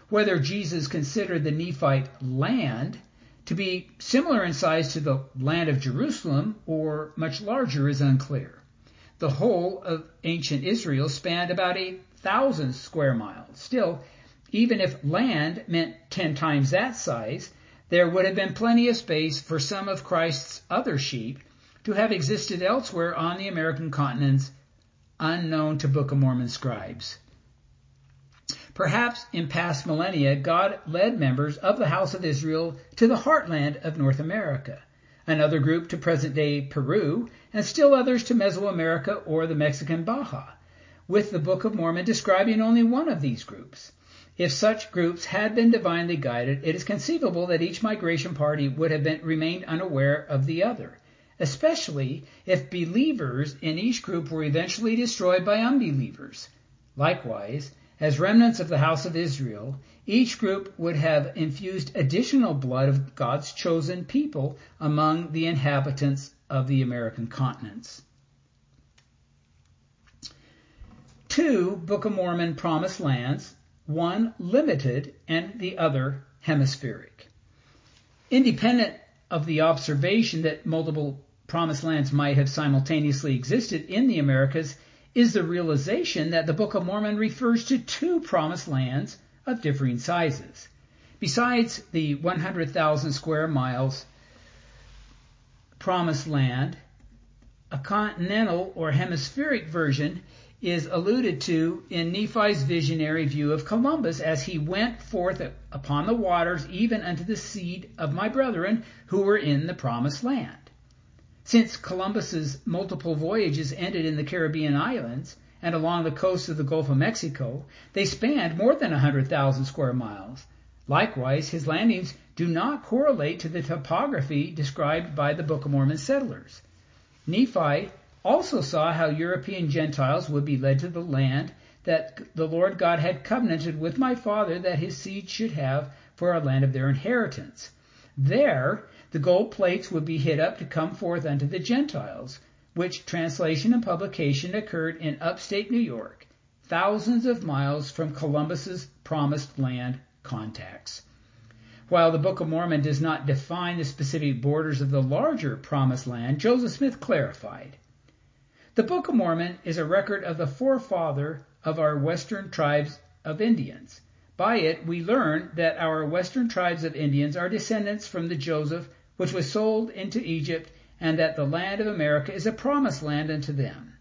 Whether Jesus considered the Nephite land to be similar in size to the land of Jerusalem or much larger is unclear. The whole of ancient Israel spanned about a thousand square miles. Still, even if land meant ten times that size, there would have been plenty of space for some of Christ's other sheep to have existed elsewhere on the American continents, unknown to Book of Mormon scribes. Perhaps in past millennia, God led members of the House of Israel to the heartland of North America, another group to present-day Peru, and still others to Mesoamerica or the Mexican Baja, with the Book of Mormon describing only one of these groups. If such groups had been divinely guided, it is conceivable that each migration party would have been, remained unaware of the other, especially if believers in each group were eventually destroyed by unbelievers. Likewise, as remnants of the house of Israel, each group would have infused additional blood of God's chosen people among the inhabitants of the American continents. Two Book of Mormon promised lands, one limited and the other hemispheric. Independent of the observation that multiple promised lands might have simultaneously existed in the Americas, is the realization that the Book of Mormon refers to two promised lands of differing sizes. Besides the one hundred thousand square miles promised land, a continental or hemispheric version is alluded to in Nephi's visionary view of Columbus as he went forth upon the waters even unto the seed of my brethren who were in the promised land. Since Columbus's multiple voyages ended in the Caribbean islands and along the coast of the Gulf of Mexico, they spanned more than one hundred thousand square miles. Likewise, his landings do not correlate to the topography described by the Book of Mormon settlers. Nephi also saw how European Gentiles would be led to the land that the Lord God had covenanted with my father that his seed should have for a land of their inheritance. There, the gold plates would be hid up to come forth unto the Gentiles, which translation and publication occurred in upstate New York, thousands of miles from Columbus's promised land contacts. While the Book of Mormon does not define the specific borders of the larger promised land, Joseph Smith clarified, the Book of Mormon is a record of the forefather of our western tribes of Indians. By it, we learn that our western tribes of Indians are descendants from the Joseph which was sold into Egypt, and that the land of America is a promised land unto them.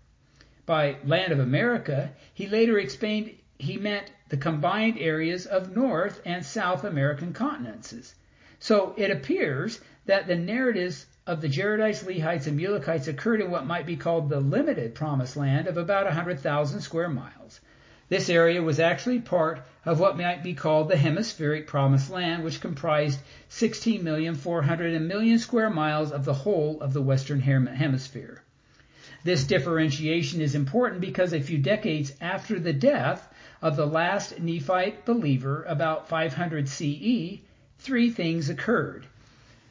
By land of America, he later explained he meant the combined areas of North and South American continents. So it appears that the narratives of the Jaredites, Lehites, and Mulekites occurred in what might be called the limited promised land of about one hundred thousand square miles. This area was actually part of what might be called the hemispheric promised land, which comprised sixteen million four hundred thousand square miles of the whole of the western hemisphere. This differentiation is important because a few decades after the death of the last Nephite believer, about five hundred C E, three things occurred.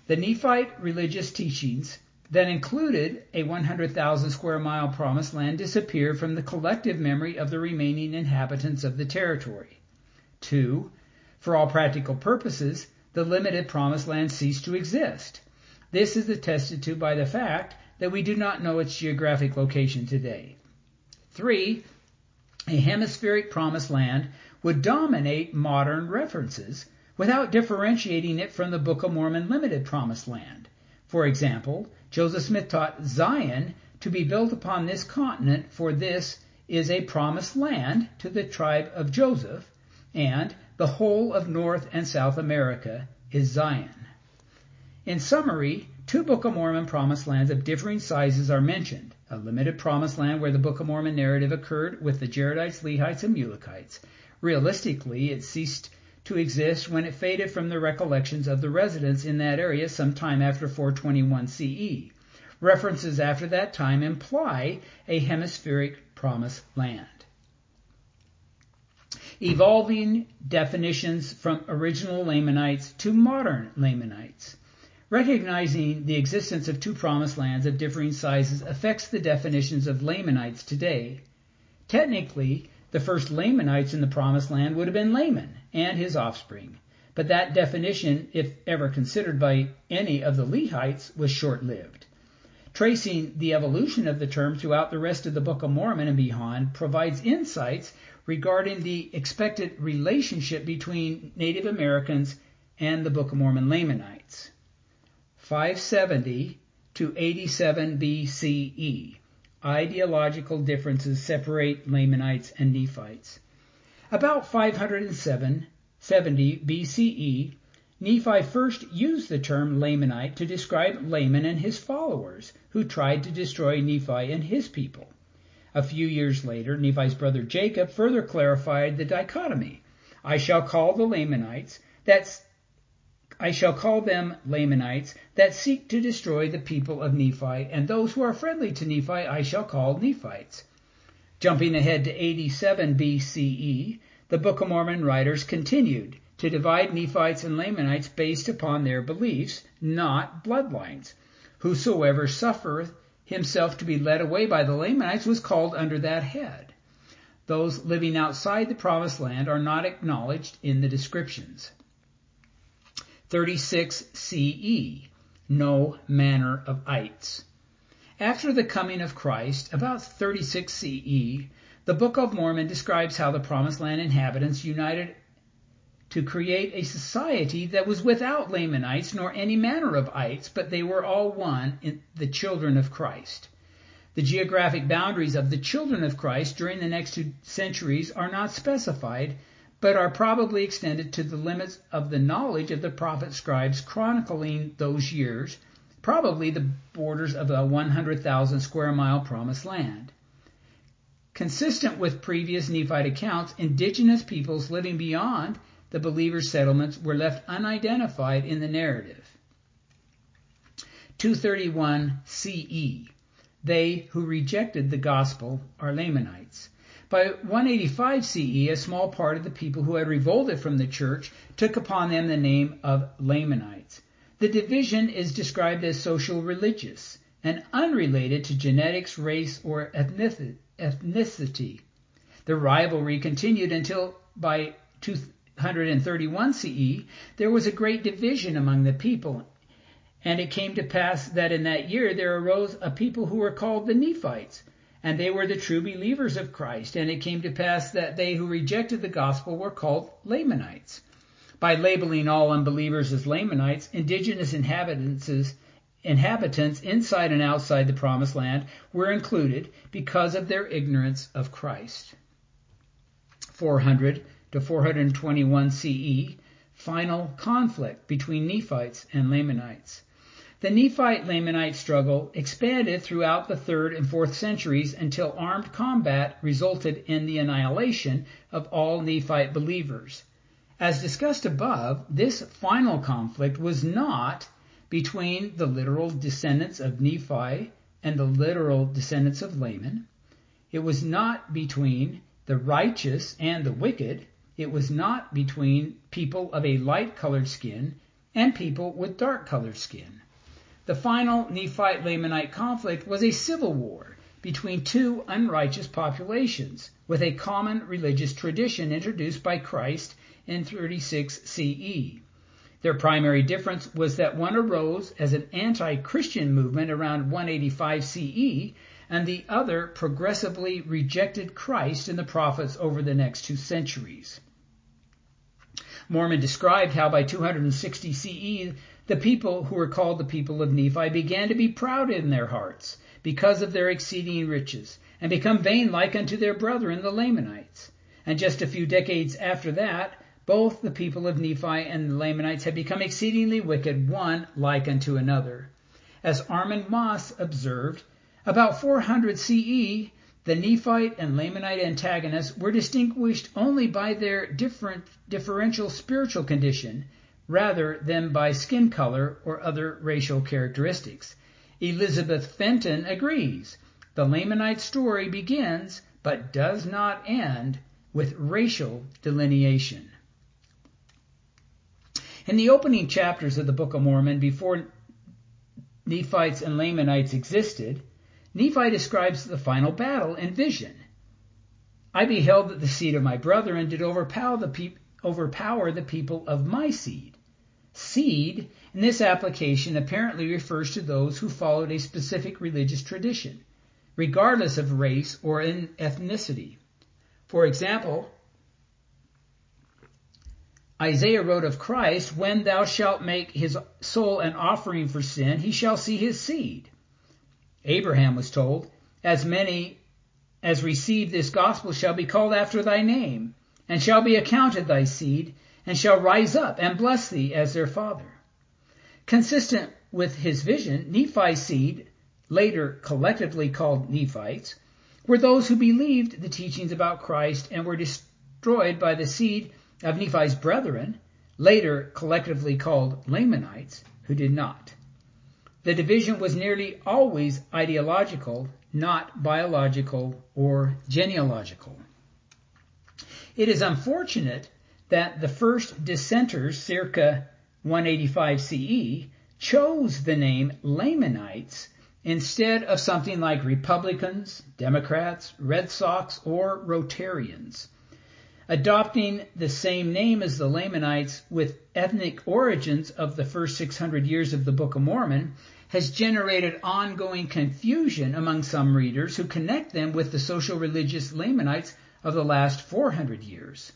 The Nephite religious teachings that included a one hundred thousand square mile promised land disappeared from the collective memory of the remaining inhabitants of the territory. Two, for all practical purposes, the limited promised land ceased to exist. This is attested to by the fact that we do not know its geographic location today. Three, a hemispheric promised land would dominate modern references without differentiating it from the Book of Mormon limited promised land. For example, Joseph Smith taught Zion to be built upon this continent, for this is a promised land to the tribe of Joseph, and the whole of North and South America is Zion. In summary, two Book of Mormon promised lands of differing sizes are mentioned, a limited promised land where the Book of Mormon narrative occurred with the Jaredites, Lehites, and Mulekites. Realistically, it ceased to exist when it faded from the recollections of the residents in that area sometime after four twenty-one C E. References after that time imply a hemispheric promised land. Evolving definitions from original Lamanites to modern Lamanites. Recognizing the existence of two promised lands of differing sizes affects the definitions of Lamanites today. Technically, the first Lamanites in the promised land would have been Laman and his offspring, but that definition, if ever considered by any of the Lehites, was short-lived. Tracing the evolution of the term throughout the rest of the Book of Mormon and beyond provides insights regarding the expected relationship between Native Americans and the Book of Mormon Lamanites. five seventy to eighty-seven B C E. Ideological differences separate Lamanites and Nephites. About five seventy B C E, Nephi first used the term Lamanite to describe Laman and his followers, who tried to destroy Nephi and his people. A few years later, Nephi's brother Jacob further clarified the dichotomy. I shall call the Lamanites, that's, I shall call them Lamanites, that seek to destroy the people of Nephi, and those who are friendly to Nephi I shall call Nephites. Jumping ahead to eighty-seven B C E, the Book of Mormon writers continued to divide Nephites and Lamanites based upon their beliefs, not bloodlines. Whosoever suffereth himself to be led away by the Lamanites was called under that head. Those living outside the promised land are not acknowledged in the descriptions. thirty-six C E, no manner of ites. After the coming of Christ, about thirty-six C E, the Book of Mormon describes how the promised land inhabitants united to create a society that was without Lamanites nor any manner of ites, but they were all one in the children of Christ. The geographic boundaries of the children of Christ during the next two centuries are not specified, but are probably extended to the limits of the knowledge of the prophet scribes chronicling those years, probably the borders of a one hundred thousand square mile promised land. Consistent with previous Nephite accounts, indigenous peoples living beyond the believers' settlements were left unidentified in the narrative. two thirty-one C E. They who rejected the gospel are Lamanites. By one eighty-five C E, a small part of the people who had revolted from the church took upon them the name of Lamanites. The division is described as social religious and unrelated to genetics, race, or ethnicity. The rivalry continued until by two thirty-one C E, there was a great division among the people, and it came to pass that in that year there arose a people who were called the Nephites, and they were the true believers of Christ, and it came to pass that they who rejected the gospel were called Lamanites. By labeling all unbelievers as Lamanites, indigenous inhabitants, inhabitants inside and outside the promised land were included because of their ignorance of Christ. four hundred to four twenty-one C E, final conflict between Nephites and Lamanites. The Nephite-Lamanite struggle expanded throughout the third and fourth centuries until armed combat resulted in the annihilation of all Nephite believers. As discussed above, this final conflict was not between the literal descendants of Nephi and the literal descendants of Laman. It was not between the righteous and the wicked. It was not between people of a light-colored skin and people with dark-colored skin. The final Nephite-Lamanite conflict was a civil war between two unrighteous populations, with a common religious tradition introduced by Christ in thirty-six C E. Their primary difference was that one arose as an anti-Christian movement around one eighty-five C E, and the other progressively rejected Christ and the prophets over the next two centuries. Mormon described how by two sixty C E, the people who were called the people of Nephi began to be proud in their hearts because of their exceeding riches, and become vain like unto their brethren the Lamanites. And just a few decades after that, both the people of Nephi and the Lamanites had become exceedingly wicked, one like unto another. As Armin Moss observed, about four hundred C E, The Nephite and Lamanite antagonists were distinguished only by their different differential spiritual condition, rather than by skin color or other racial characteristics. Elizabeth Fenton agrees. The Lamanite story begins, but does not end, with racial delineation. In the opening chapters of the Book of Mormon, before Nephites and Lamanites existed, Nephi describes the final battle and vision. I beheld that the seed of my brethren did overpower the, pe- overpower the people of my seed. Seed, in this application, apparently refers to those who followed a specific religious tradition, regardless of race or in ethnicity. For example, Isaiah wrote of Christ, "When thou shalt make his soul an offering for sin, he shall see his seed." Abraham was told, "As many as receive this gospel shall be called after thy name, and shall be accounted thy seed, and shall rise up and bless thee as their father." Consistent with his vision, Nephi's seed, later collectively called Nephites, were those who believed the teachings about Christ and were destroyed by the seed of Nephi's brethren, later collectively called Lamanites, who did not. The division was nearly always ideological, not biological or genealogical. It is unfortunate that the first dissenters, circa one eighty-five C E, chose the name Lamanites instead of something like Republicans, Democrats, Red Sox, or Rotarians. Adopting the same name as the Lamanites with ethnic origins of the first six hundred years of the Book of Mormon has generated ongoing confusion among some readers who connect them with the social religious Lamanites of the last four hundred years.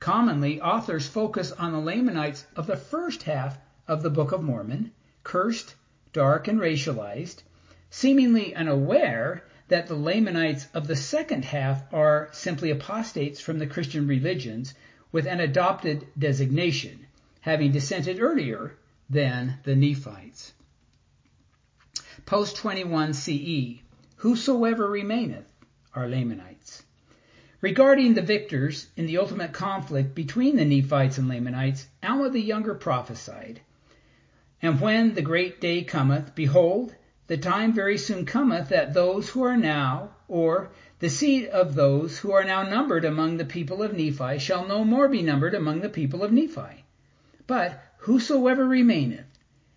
Commonly, authors focus on the Lamanites of the first half of the Book of Mormon, cursed, dark, and racialized, seemingly unaware that the Lamanites of the second half are simply apostates from the Christian religions with an adopted designation, having dissented earlier than the Nephites. Post twenty-one C E, whosoever remaineth are Lamanites. Regarding the victors in the ultimate conflict between the Nephites and Lamanites, Alma the Younger prophesied, "And when the great day cometh, behold, the time very soon cometh that those who are now, or the seed of those who are now numbered among the people of Nephi, shall no more be numbered among the people of Nephi. But whosoever remaineth,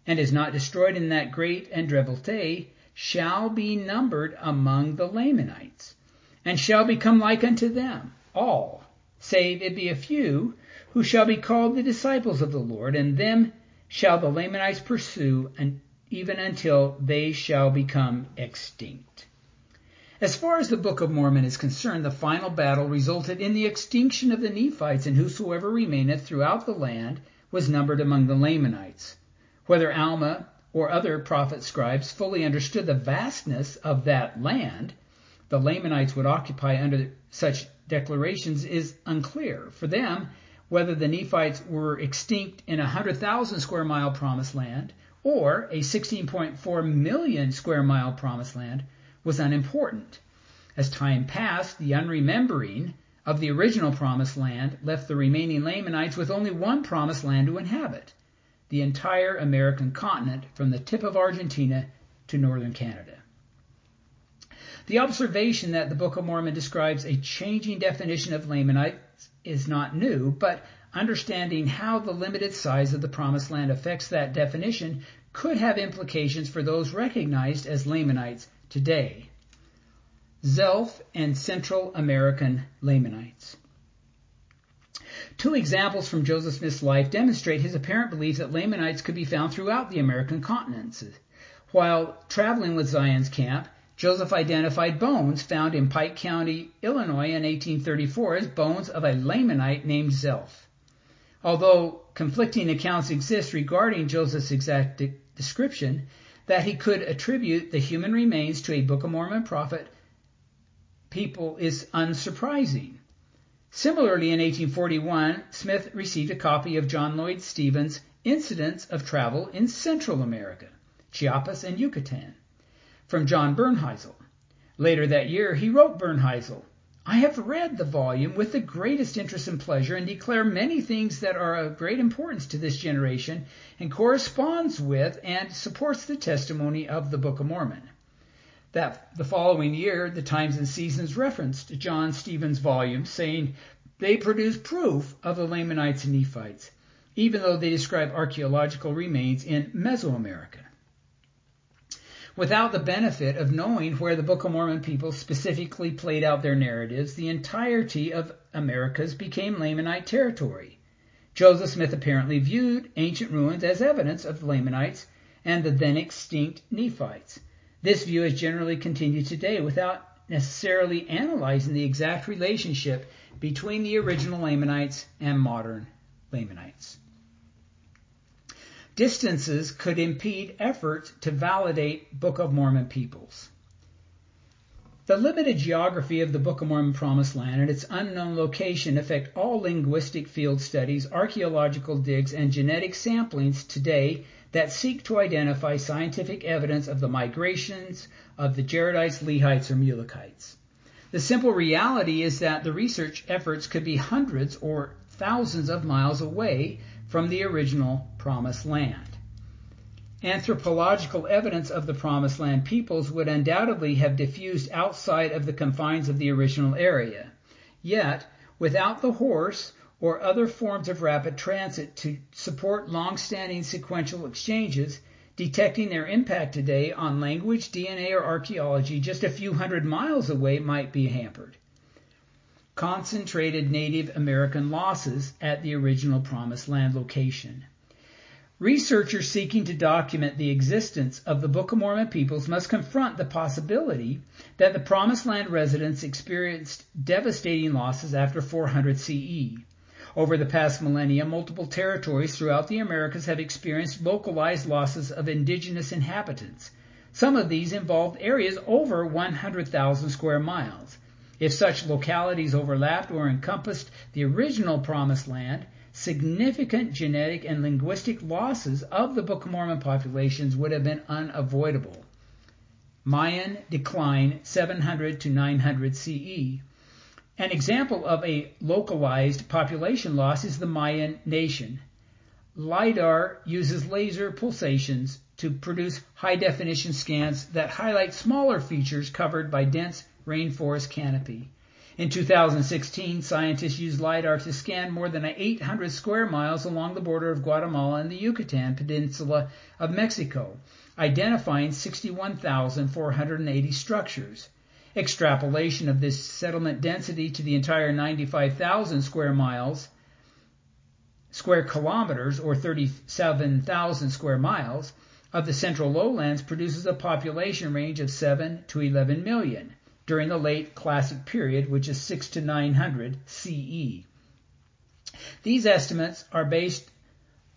and is not destroyed in that great and dreadful day, shall be numbered among the Lamanites, and shall become like unto them, all, save it be a few, who shall be called the disciples of the Lord, and them shall the Lamanites pursue and even until they shall become extinct." As far as the Book of Mormon is concerned, the final battle resulted in the extinction of the Nephites, and whosoever remaineth throughout the land was numbered among the Lamanites. Whether Alma or other prophet scribes fully understood the vastness of that land the Lamanites would occupy under such declarations is unclear. For them, whether the Nephites were extinct in a one hundred thousand square mile promised land or a sixteen point four million square mile promised land was unimportant. As time passed, the unremembering of the original promised land left the remaining Lamanites with only one promised land to inhabit, the entire American continent from the tip of Argentina to northern Canada. The observation that the Book of Mormon describes a changing definition of Lamanites is not new, but understanding how the limited size of the promised land affects that definition could have implications for those recognized as Lamanites today. Zelph and Central American Lamanites. Two examples from Joseph Smith's life demonstrate his apparent belief that Lamanites could be found throughout the American continents. While traveling with Zion's Camp, Joseph identified bones found in Pike County, Illinois in eighteen thirty-four as bones of a Lamanite named Zelph. Although conflicting accounts exist regarding Joseph's exact de- description, that he could attribute the human remains to a Book of Mormon prophet, people is unsurprising. Similarly, in eighteen forty-one, Smith received a copy of John Lloyd Stevens' Incidents of Travel in Central America, Chiapas and Yucatan, from John Bernheisel. Later that year, he wrote Vern Huser, "I have read the volume with the greatest interest and pleasure, and declare many things that are of great importance to this generation, and corresponds with and supports the testimony of the Book of Mormon." That the following year, the Times and Seasons referenced John Stevens' volume, saying they produce proof of the Lamanites and Nephites, even though they describe archaeological remains in Mesoamerica. Without the benefit of knowing where the Book of Mormon people specifically played out their narratives, the entirety of Americas became Lamanite territory. Joseph Smith apparently viewed ancient ruins as evidence of Lamanites and the then extinct Nephites. This view has generally continued today without necessarily analyzing the exact relationship between the original Lamanites and modern Lamanites. Distances could impede efforts to validate Book of Mormon peoples. The limited geography of the Book of Mormon Promised Land and its unknown location affect all linguistic field studies, archaeological digs, and genetic samplings today that seek to identify scientific evidence of the migrations of the Jaredites, Lehites, or Mulekites. The simple reality is that the research efforts could be hundreds or thousands of miles away from the original Promised Land. Anthropological evidence of the Promised Land peoples would undoubtedly have diffused outside of the confines of the original area. Yet, without the horse or other forms of rapid transit to support long-standing sequential exchanges, detecting their impact today on language, D N A, or archaeology just a few hundred miles away might be hampered. Concentrated Native American losses at the original Promised Land location. Researchers seeking to document the existence of the Book of Mormon peoples must confront the possibility that the Promised Land residents experienced devastating losses after four hundred C E. Over the past millennia, multiple territories throughout the Americas have experienced localized losses of indigenous inhabitants. Some of these involved areas over one hundred thousand square miles. If such localities overlapped or encompassed the original Promised Land, significant genetic and linguistic losses of the Book of Mormon populations would have been unavoidable. Mayan decline seven hundred to nine hundred C E. An example of a localized population loss is the Mayan nation. LIDAR uses laser pulsations to produce high-definition scans that highlight smaller features covered by dense rainforest canopy. In two thousand sixteen, scientists used LIDAR to scan more than eight hundred square miles along the border of Guatemala and the Yucatan Peninsula of Mexico, identifying sixty-one thousand four hundred eighty structures. Extrapolation of this settlement density to the entire ninety-five thousand square miles, square kilometers, or thirty-seven thousand square miles, of the central lowlands produces a population range of seven to eleven million. During the late classic period, which is six to nine hundred C E. These estimates are based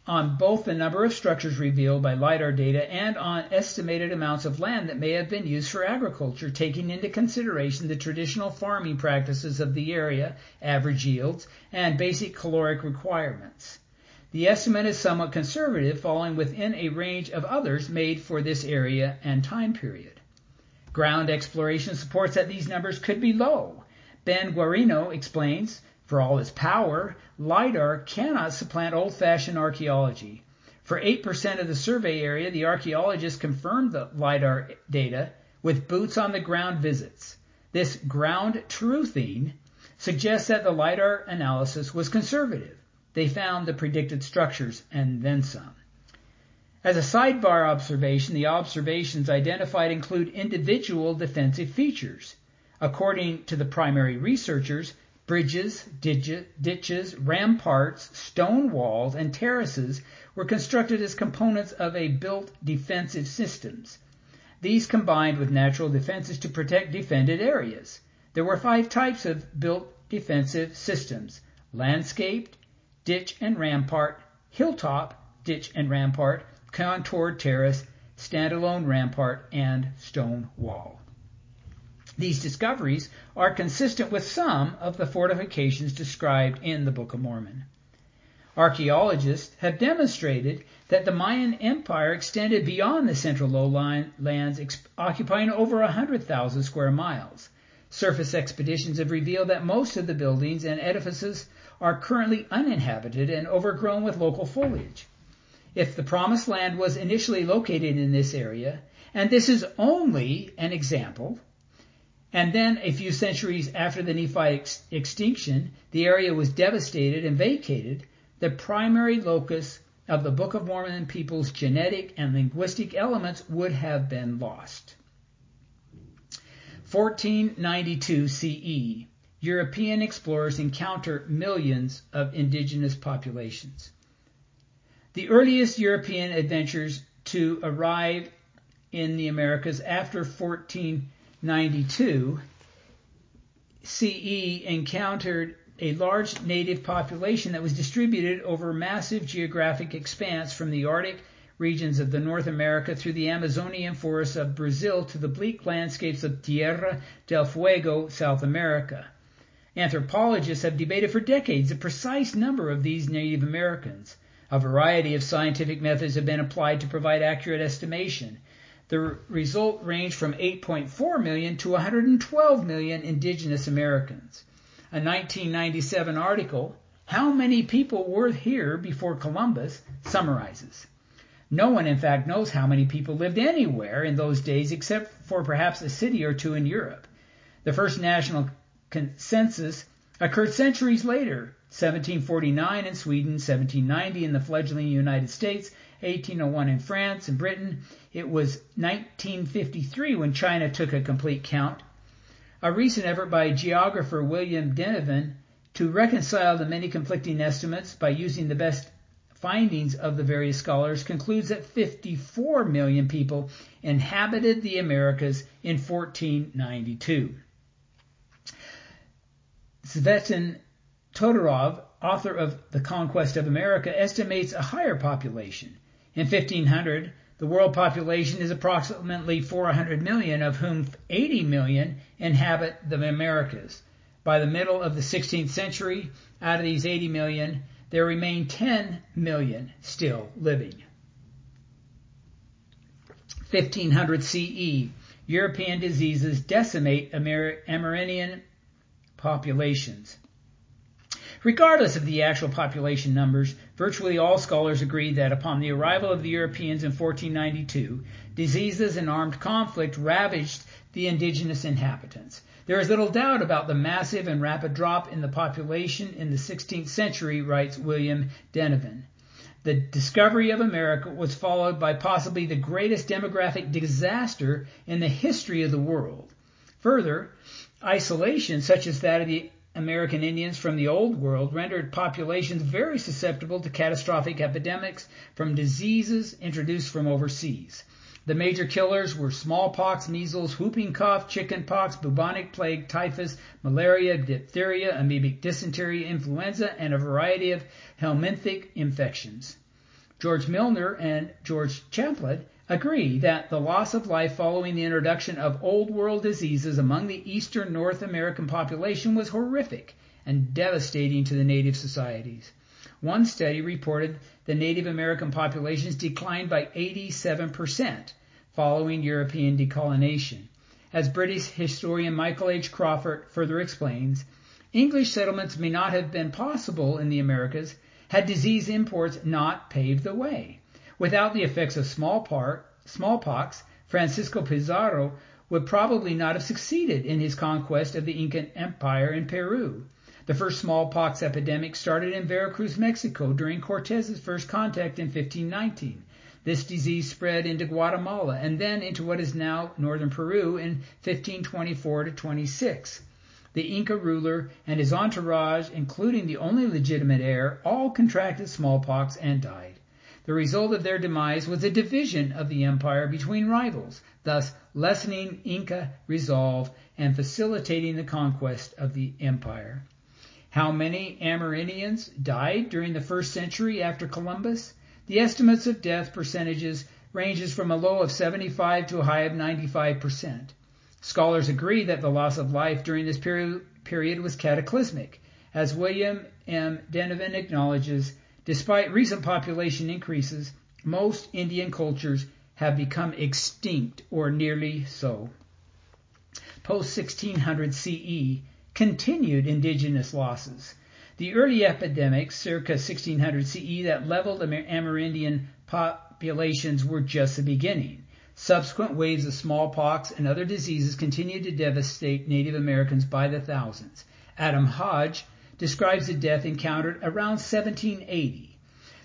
on both the number of structures revealed by LIDAR data and on estimated amounts of land that may have been used for agriculture, taking into consideration the traditional farming practices of the area, average yields, and basic caloric requirements. The estimate is somewhat conservative, falling within a range of others made for this area and time period. Ground exploration supports that these numbers could be low. Ben Guarino explains, for all its power, LIDAR cannot supplant old-fashioned archaeology. For eight percent of the survey area, the archaeologists confirmed the LIDAR data with boots-on-the-ground visits. This ground truthing suggests that the LIDAR analysis was conservative. They found the predicted structures and then some. As a sidebar observation, the observations identified include individual defensive features. According to the primary researchers, bridges, ditches, ramparts, stone walls, and terraces were constructed as components of a built defensive systems. These combined with natural defenses to protect defended areas. There were five types of built defensive systems: landscaped, ditch and rampart, hilltop, ditch and rampart, contoured terrace, standalone rampart, and stone wall. These discoveries are consistent with some of the fortifications described in the Book of Mormon. Archaeologists have demonstrated that the Mayan Empire extended beyond the central lowlands, occupying over one hundred thousand square miles. Surface expeditions have revealed that most of the buildings and edifices are currently uninhabited and overgrown with local foliage. If the Promised Land was initially located in this area, and this is only an example, and then a few centuries after the Nephite ex- extinction, the area was devastated and vacated, the primary locus of the Book of Mormon people's genetic and linguistic elements would have been lost. fourteen ninety-two C E, European explorers encounter millions of indigenous populations. The earliest European adventurers to arrive in the Americas after fourteen ninety-two C E encountered a large native population that was distributed over massive geographic expanse from the Arctic regions of the North America through the Amazonian forests of Brazil to the bleak landscapes of Tierra del Fuego, South America. Anthropologists have debated for decades the precise number of these Native Americans. A variety of scientific methods have been applied to provide accurate estimation. The result ranged from eight point four million to one hundred twelve million indigenous Americans. A nineteen ninety-seven article, "How Many People Were Here Before Columbus," summarizes. No one, in fact, knows how many people lived anywhere in those days except for perhaps a city or two in Europe. The first national consensus occurred centuries later, seventeen forty-nine in Sweden, seventeen ninety in the fledgling United States, eighteen oh one in France and Britain. It was nineteen fifty-three when China took a complete count. A recent effort by geographer William Denevan to reconcile the many conflicting estimates by using the best findings of the various scholars concludes that fifty-four million people inhabited the Americas in fourteen ninety-two. Svetin Todorov, author of The Conquest of America, estimates a higher population. In fifteen hundred, the world population is approximately four hundred million, of whom eighty million inhabit the Americas. By the middle of the sixteenth century, out of these eighty million, there remain ten million still living. fifteen hundred C E, European diseases decimate Amer- Amerindian populations. Regardless of the actual population numbers, virtually all scholars agree that upon the arrival of the Europeans in fourteen ninety-two, diseases and armed conflict ravaged the indigenous inhabitants. There is little doubt about the massive and rapid drop in the population in the sixteenth century, writes William Denevan. The discovery of America was followed by possibly the greatest demographic disaster in the history of the world. Further, isolation such as that of the American Indians from the Old World rendered populations very susceptible to catastrophic epidemics from diseases introduced from overseas. The major killers were smallpox, measles, whooping cough, chickenpox, bubonic plague, typhus, malaria, diphtheria, amoebic dysentery, influenza, and a variety of helminthic infections. George Milner and George Champlin agree that the loss of life following the introduction of Old World diseases among the eastern North American population was horrific and devastating to the native societies. One study reported the Native American populations declined by eighty-seven percent following European decolonization. As British historian Michael H. Crawford further explains, English settlements may not have been possible in the Americas had disease imports not paved the way. Without the effects of smallpox, Francisco Pizarro would probably not have succeeded in his conquest of the Incan Empire in Peru. The first smallpox epidemic started in Veracruz, Mexico, during Cortez's first contact in fifteen nineteen. This disease spread into Guatemala and then into what is now northern Peru in fifteen twenty-four to twenty-six. The Inca ruler and his entourage, including the only legitimate heir, all contracted smallpox and died. The result of their demise was a division of the empire between rivals, thus lessening Inca resolve and facilitating the conquest of the empire. How many Amerindians died during the first century after Columbus? The estimates of death percentages ranges from a low of seventy-five to a high of ninety-five percent. Scholars agree that the loss of life during this period was cataclysmic. As William M. Denevan acknowledges, Despite recent population increases, most Indian cultures have become extinct or nearly so. post sixteen hundred C E continued indigenous losses. The early epidemics, circa sixteen hundred C E, that leveled Amerindian populations were just the beginning. Subsequent waves of smallpox and other diseases continued to devastate Native Americans by the thousands. Adam Hodge describes the death encountered around seventeen eighty.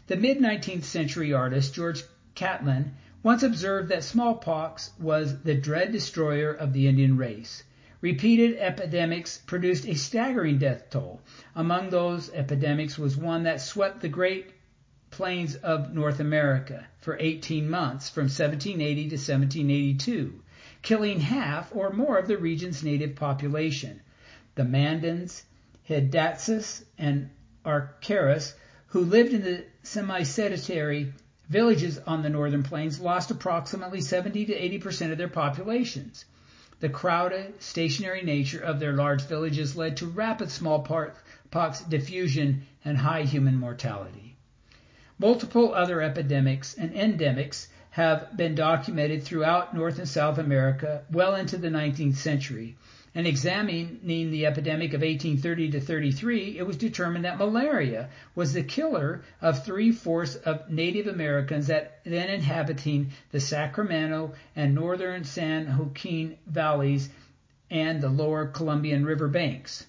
The mid-nineteenth century artist George Catlin once observed that smallpox was the dread destroyer of the Indian race. Repeated epidemics produced a staggering death toll. Among those epidemics was one that swept the Great Plains of North America for eighteen months, from seventeen eighty to seventeen eighty-two, killing half or more of the region's native population. The Mandans, Hidatsis, and Arcaras, who lived in the semi-sedentary villages on the northern plains, lost approximately seventy to eighty percent of their populations. The crowded, stationary nature of their large villages led to rapid smallpox diffusion and high human mortality. Multiple other epidemics and endemics have been documented throughout North and South America well into the nineteenth century. And examining the epidemic of eighteen thirty to thirty-three, it was determined that malaria was the killer of three-fourths of Native Americans that then inhabiting the Sacramento and northern San Joaquin valleys and the lower Colombian river banks.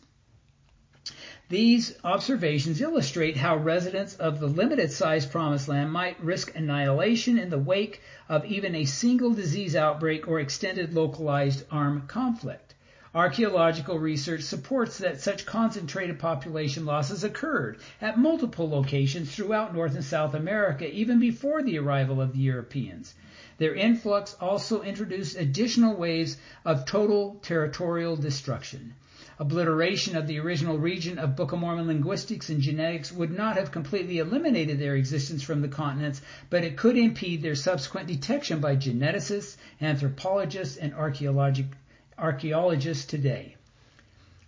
These observations illustrate how residents of the limited-sized Promised Land might risk annihilation in the wake of even a single disease outbreak or extended localized armed conflict. Archaeological research supports that such concentrated population losses occurred at multiple locations throughout North and South America even before the arrival of the Europeans. Their influx also introduced additional waves of total territorial destruction. Obliteration of the original region of Book of Mormon linguistics and genetics would not have completely eliminated their existence from the continents, but it could impede their subsequent detection by geneticists, anthropologists, and archaeologists. Archaeologists today,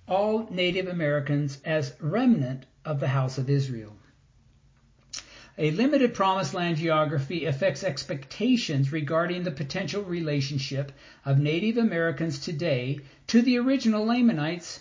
all Native Americans as remnant of the House of Israel. A limited Promised Land geography affects expectations regarding the potential relationship of Native Americans today to the original Lamanites.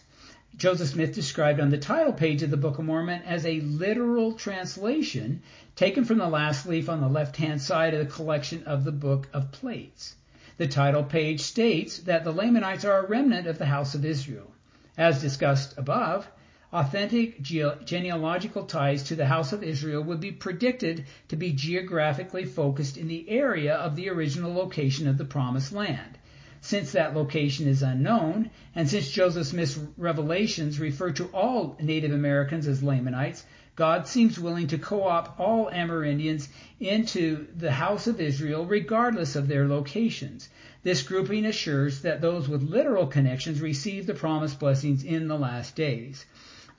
Joseph Smith described on the title page of the Book of Mormon as a literal translation taken from the last leaf on the left-hand side of the collection of the Book of Plates. The title page states that the Lamanites are a remnant of the House of Israel. As discussed above, authentic geo- genealogical ties to the House of Israel would be predicted to be geographically focused in the area of the original location of the Promised Land. Since that location is unknown, and since Joseph Smith's revelations refer to all Native Americans as Lamanites, God seems willing to co-opt all Amerindians into the House of Israel regardless of their locations. This grouping assures that those with literal connections receive the promised blessings in the last days,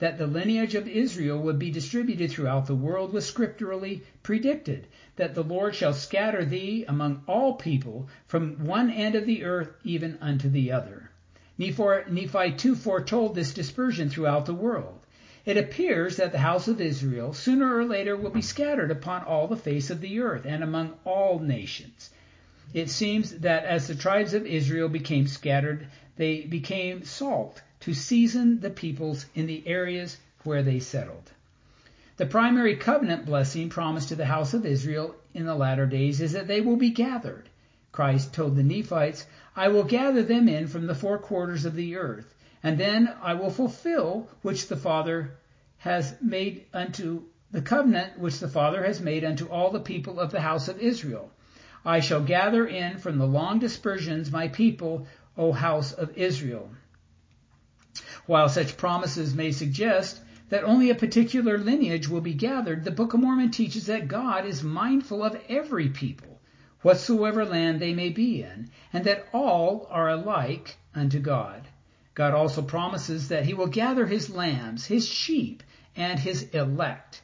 that the lineage of Israel would be distributed throughout the world was scripturally predicted, that the Lord shall scatter thee among all people from one end of the earth even unto the other. Nephi too foretold this dispersion throughout the world. It appears that the house of Israel sooner or later will be scattered upon all the face of the earth and among all nations. It seems that as the tribes of Israel became scattered, they became salt to season the peoples in the areas where they settled. The primary covenant blessing promised to the house of Israel in the latter days is that they will be gathered. Christ told the Nephites, "I will gather them in from the four quarters of the earth, and then I will fulfill which the Father has made unto the covenant which the Father has made unto all the people of the house of Israel. I shall gather in from the long dispersions my people, O house of Israel." While such promises may suggest that only a particular lineage will be gathered, the Book of Mormon teaches that God is mindful of every people, whatsoever land they may be in, and that all are alike unto God. God also promises that he will gather his lambs, his sheep, and his elect.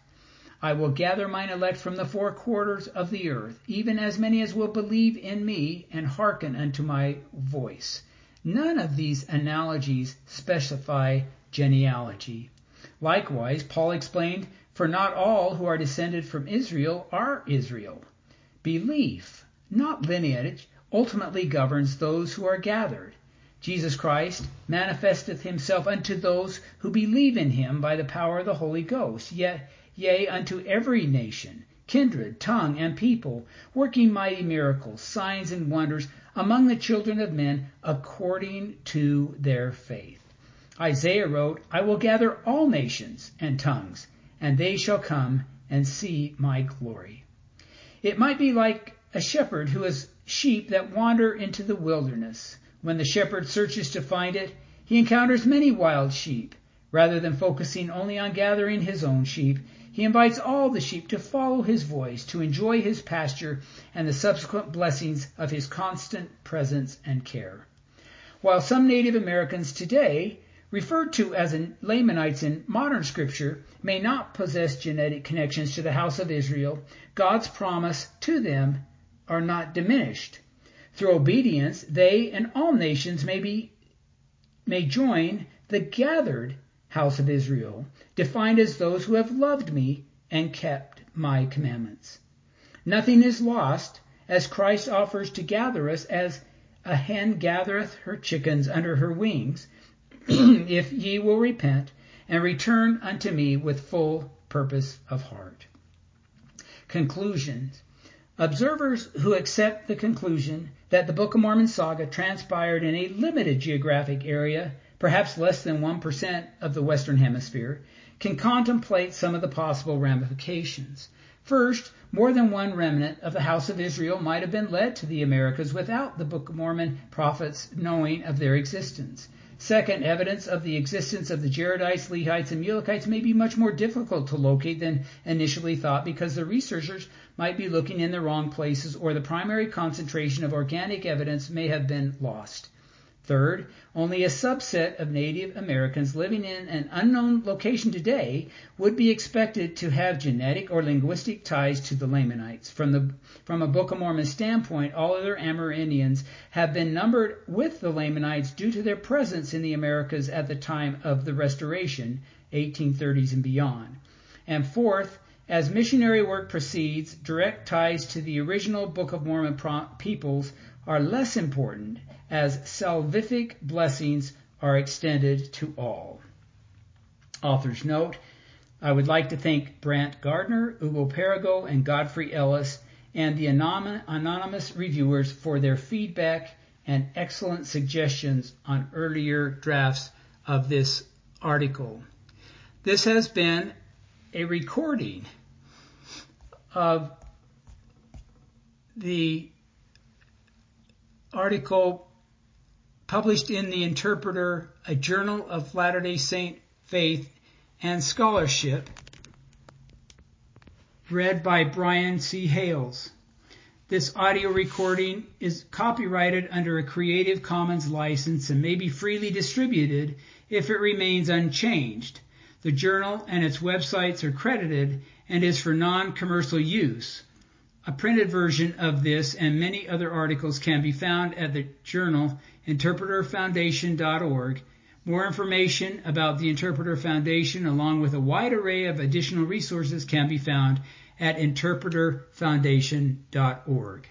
"I will gather mine elect from the four quarters of the earth, even as many as will believe in me and hearken unto my voice." None of these analogies specify genealogy. Likewise, Paul explained For not all who are descended from Israel are Israel. Belief, not lineage, ultimately governs those who are gathered. Jesus Christ manifesteth himself unto those who believe in him by the power of the Holy Ghost, yet, yea, unto every nation, kindred, tongue, and people, working mighty miracles, signs, and wonders among the children of men according to their faith. Isaiah wrote, I will gather all nations and tongues, and they shall come and see my glory. It might be like a shepherd who has sheep that wander into the wilderness. When the shepherd searches to find it, he encounters many wild sheep. Rather than focusing only on gathering his own sheep, he invites all the sheep to follow his voice, to enjoy his pasture and the subsequent blessings of his constant presence and care. While some Native Americans today, referred to as Lamanites in modern scripture, may not possess genetic connections to the house of Israel, God's promise to them are not diminished. Through obedience, they and all nations may be, may join the gathered house of Israel, defined as those who have loved me and kept my commandments. Nothing is lost, as Christ offers to gather us as a hen gathereth her chickens under her wings, if ye will repent and return unto me with full purpose of heart. Conclusions. Observers who accept the conclusion that the Book of Mormon saga transpired in a limited geographic area, perhaps less than one percent of the Western Hemisphere, can contemplate some of the possible ramifications. First, more than one remnant of the House of Israel might have been led to the Americas without the Book of Mormon prophets knowing of their existence. Second, evidence of the existence of the Jaredites, Lehites, and Mulekites may be much more difficult to locate than initially thought because the researchers might be looking in the wrong places or the primary concentration of organic evidence may have been lost. Third, only a subset of Native Americans living in an unknown location today would be expected to have genetic or linguistic ties to the Lamanites. From, the, from a Book of Mormon standpoint, all other Amerindians have been numbered with the Lamanites due to their presence in the Americas at the time of the Restoration, eighteen thirties and beyond. And fourth, as missionary work proceeds, direct ties to the original Book of Mormon peoples are less important, as salvific blessings are extended to all. Author's note, I would like to thank Brant Gardner, Ugo Perigo, and Godfrey Ellis, and the anonymous reviewers for their feedback and excellent suggestions on earlier drafts of this article. This has been a recording of the article published in The Interpreter, a Journal of Latter-day Saint Faith and Scholarship, read by Brian C. Hales. This audio recording is copyrighted under a Creative Commons license and may be freely distributed if it remains unchanged. The journal and its websites are credited and is for non-commercial use. A printed version of this and many other articles can be found at the journal Interpreter Foundation dot org. More information about the Interpreter Foundation, along with a wide array of additional resources, can be found at Interpreter Foundation dot org.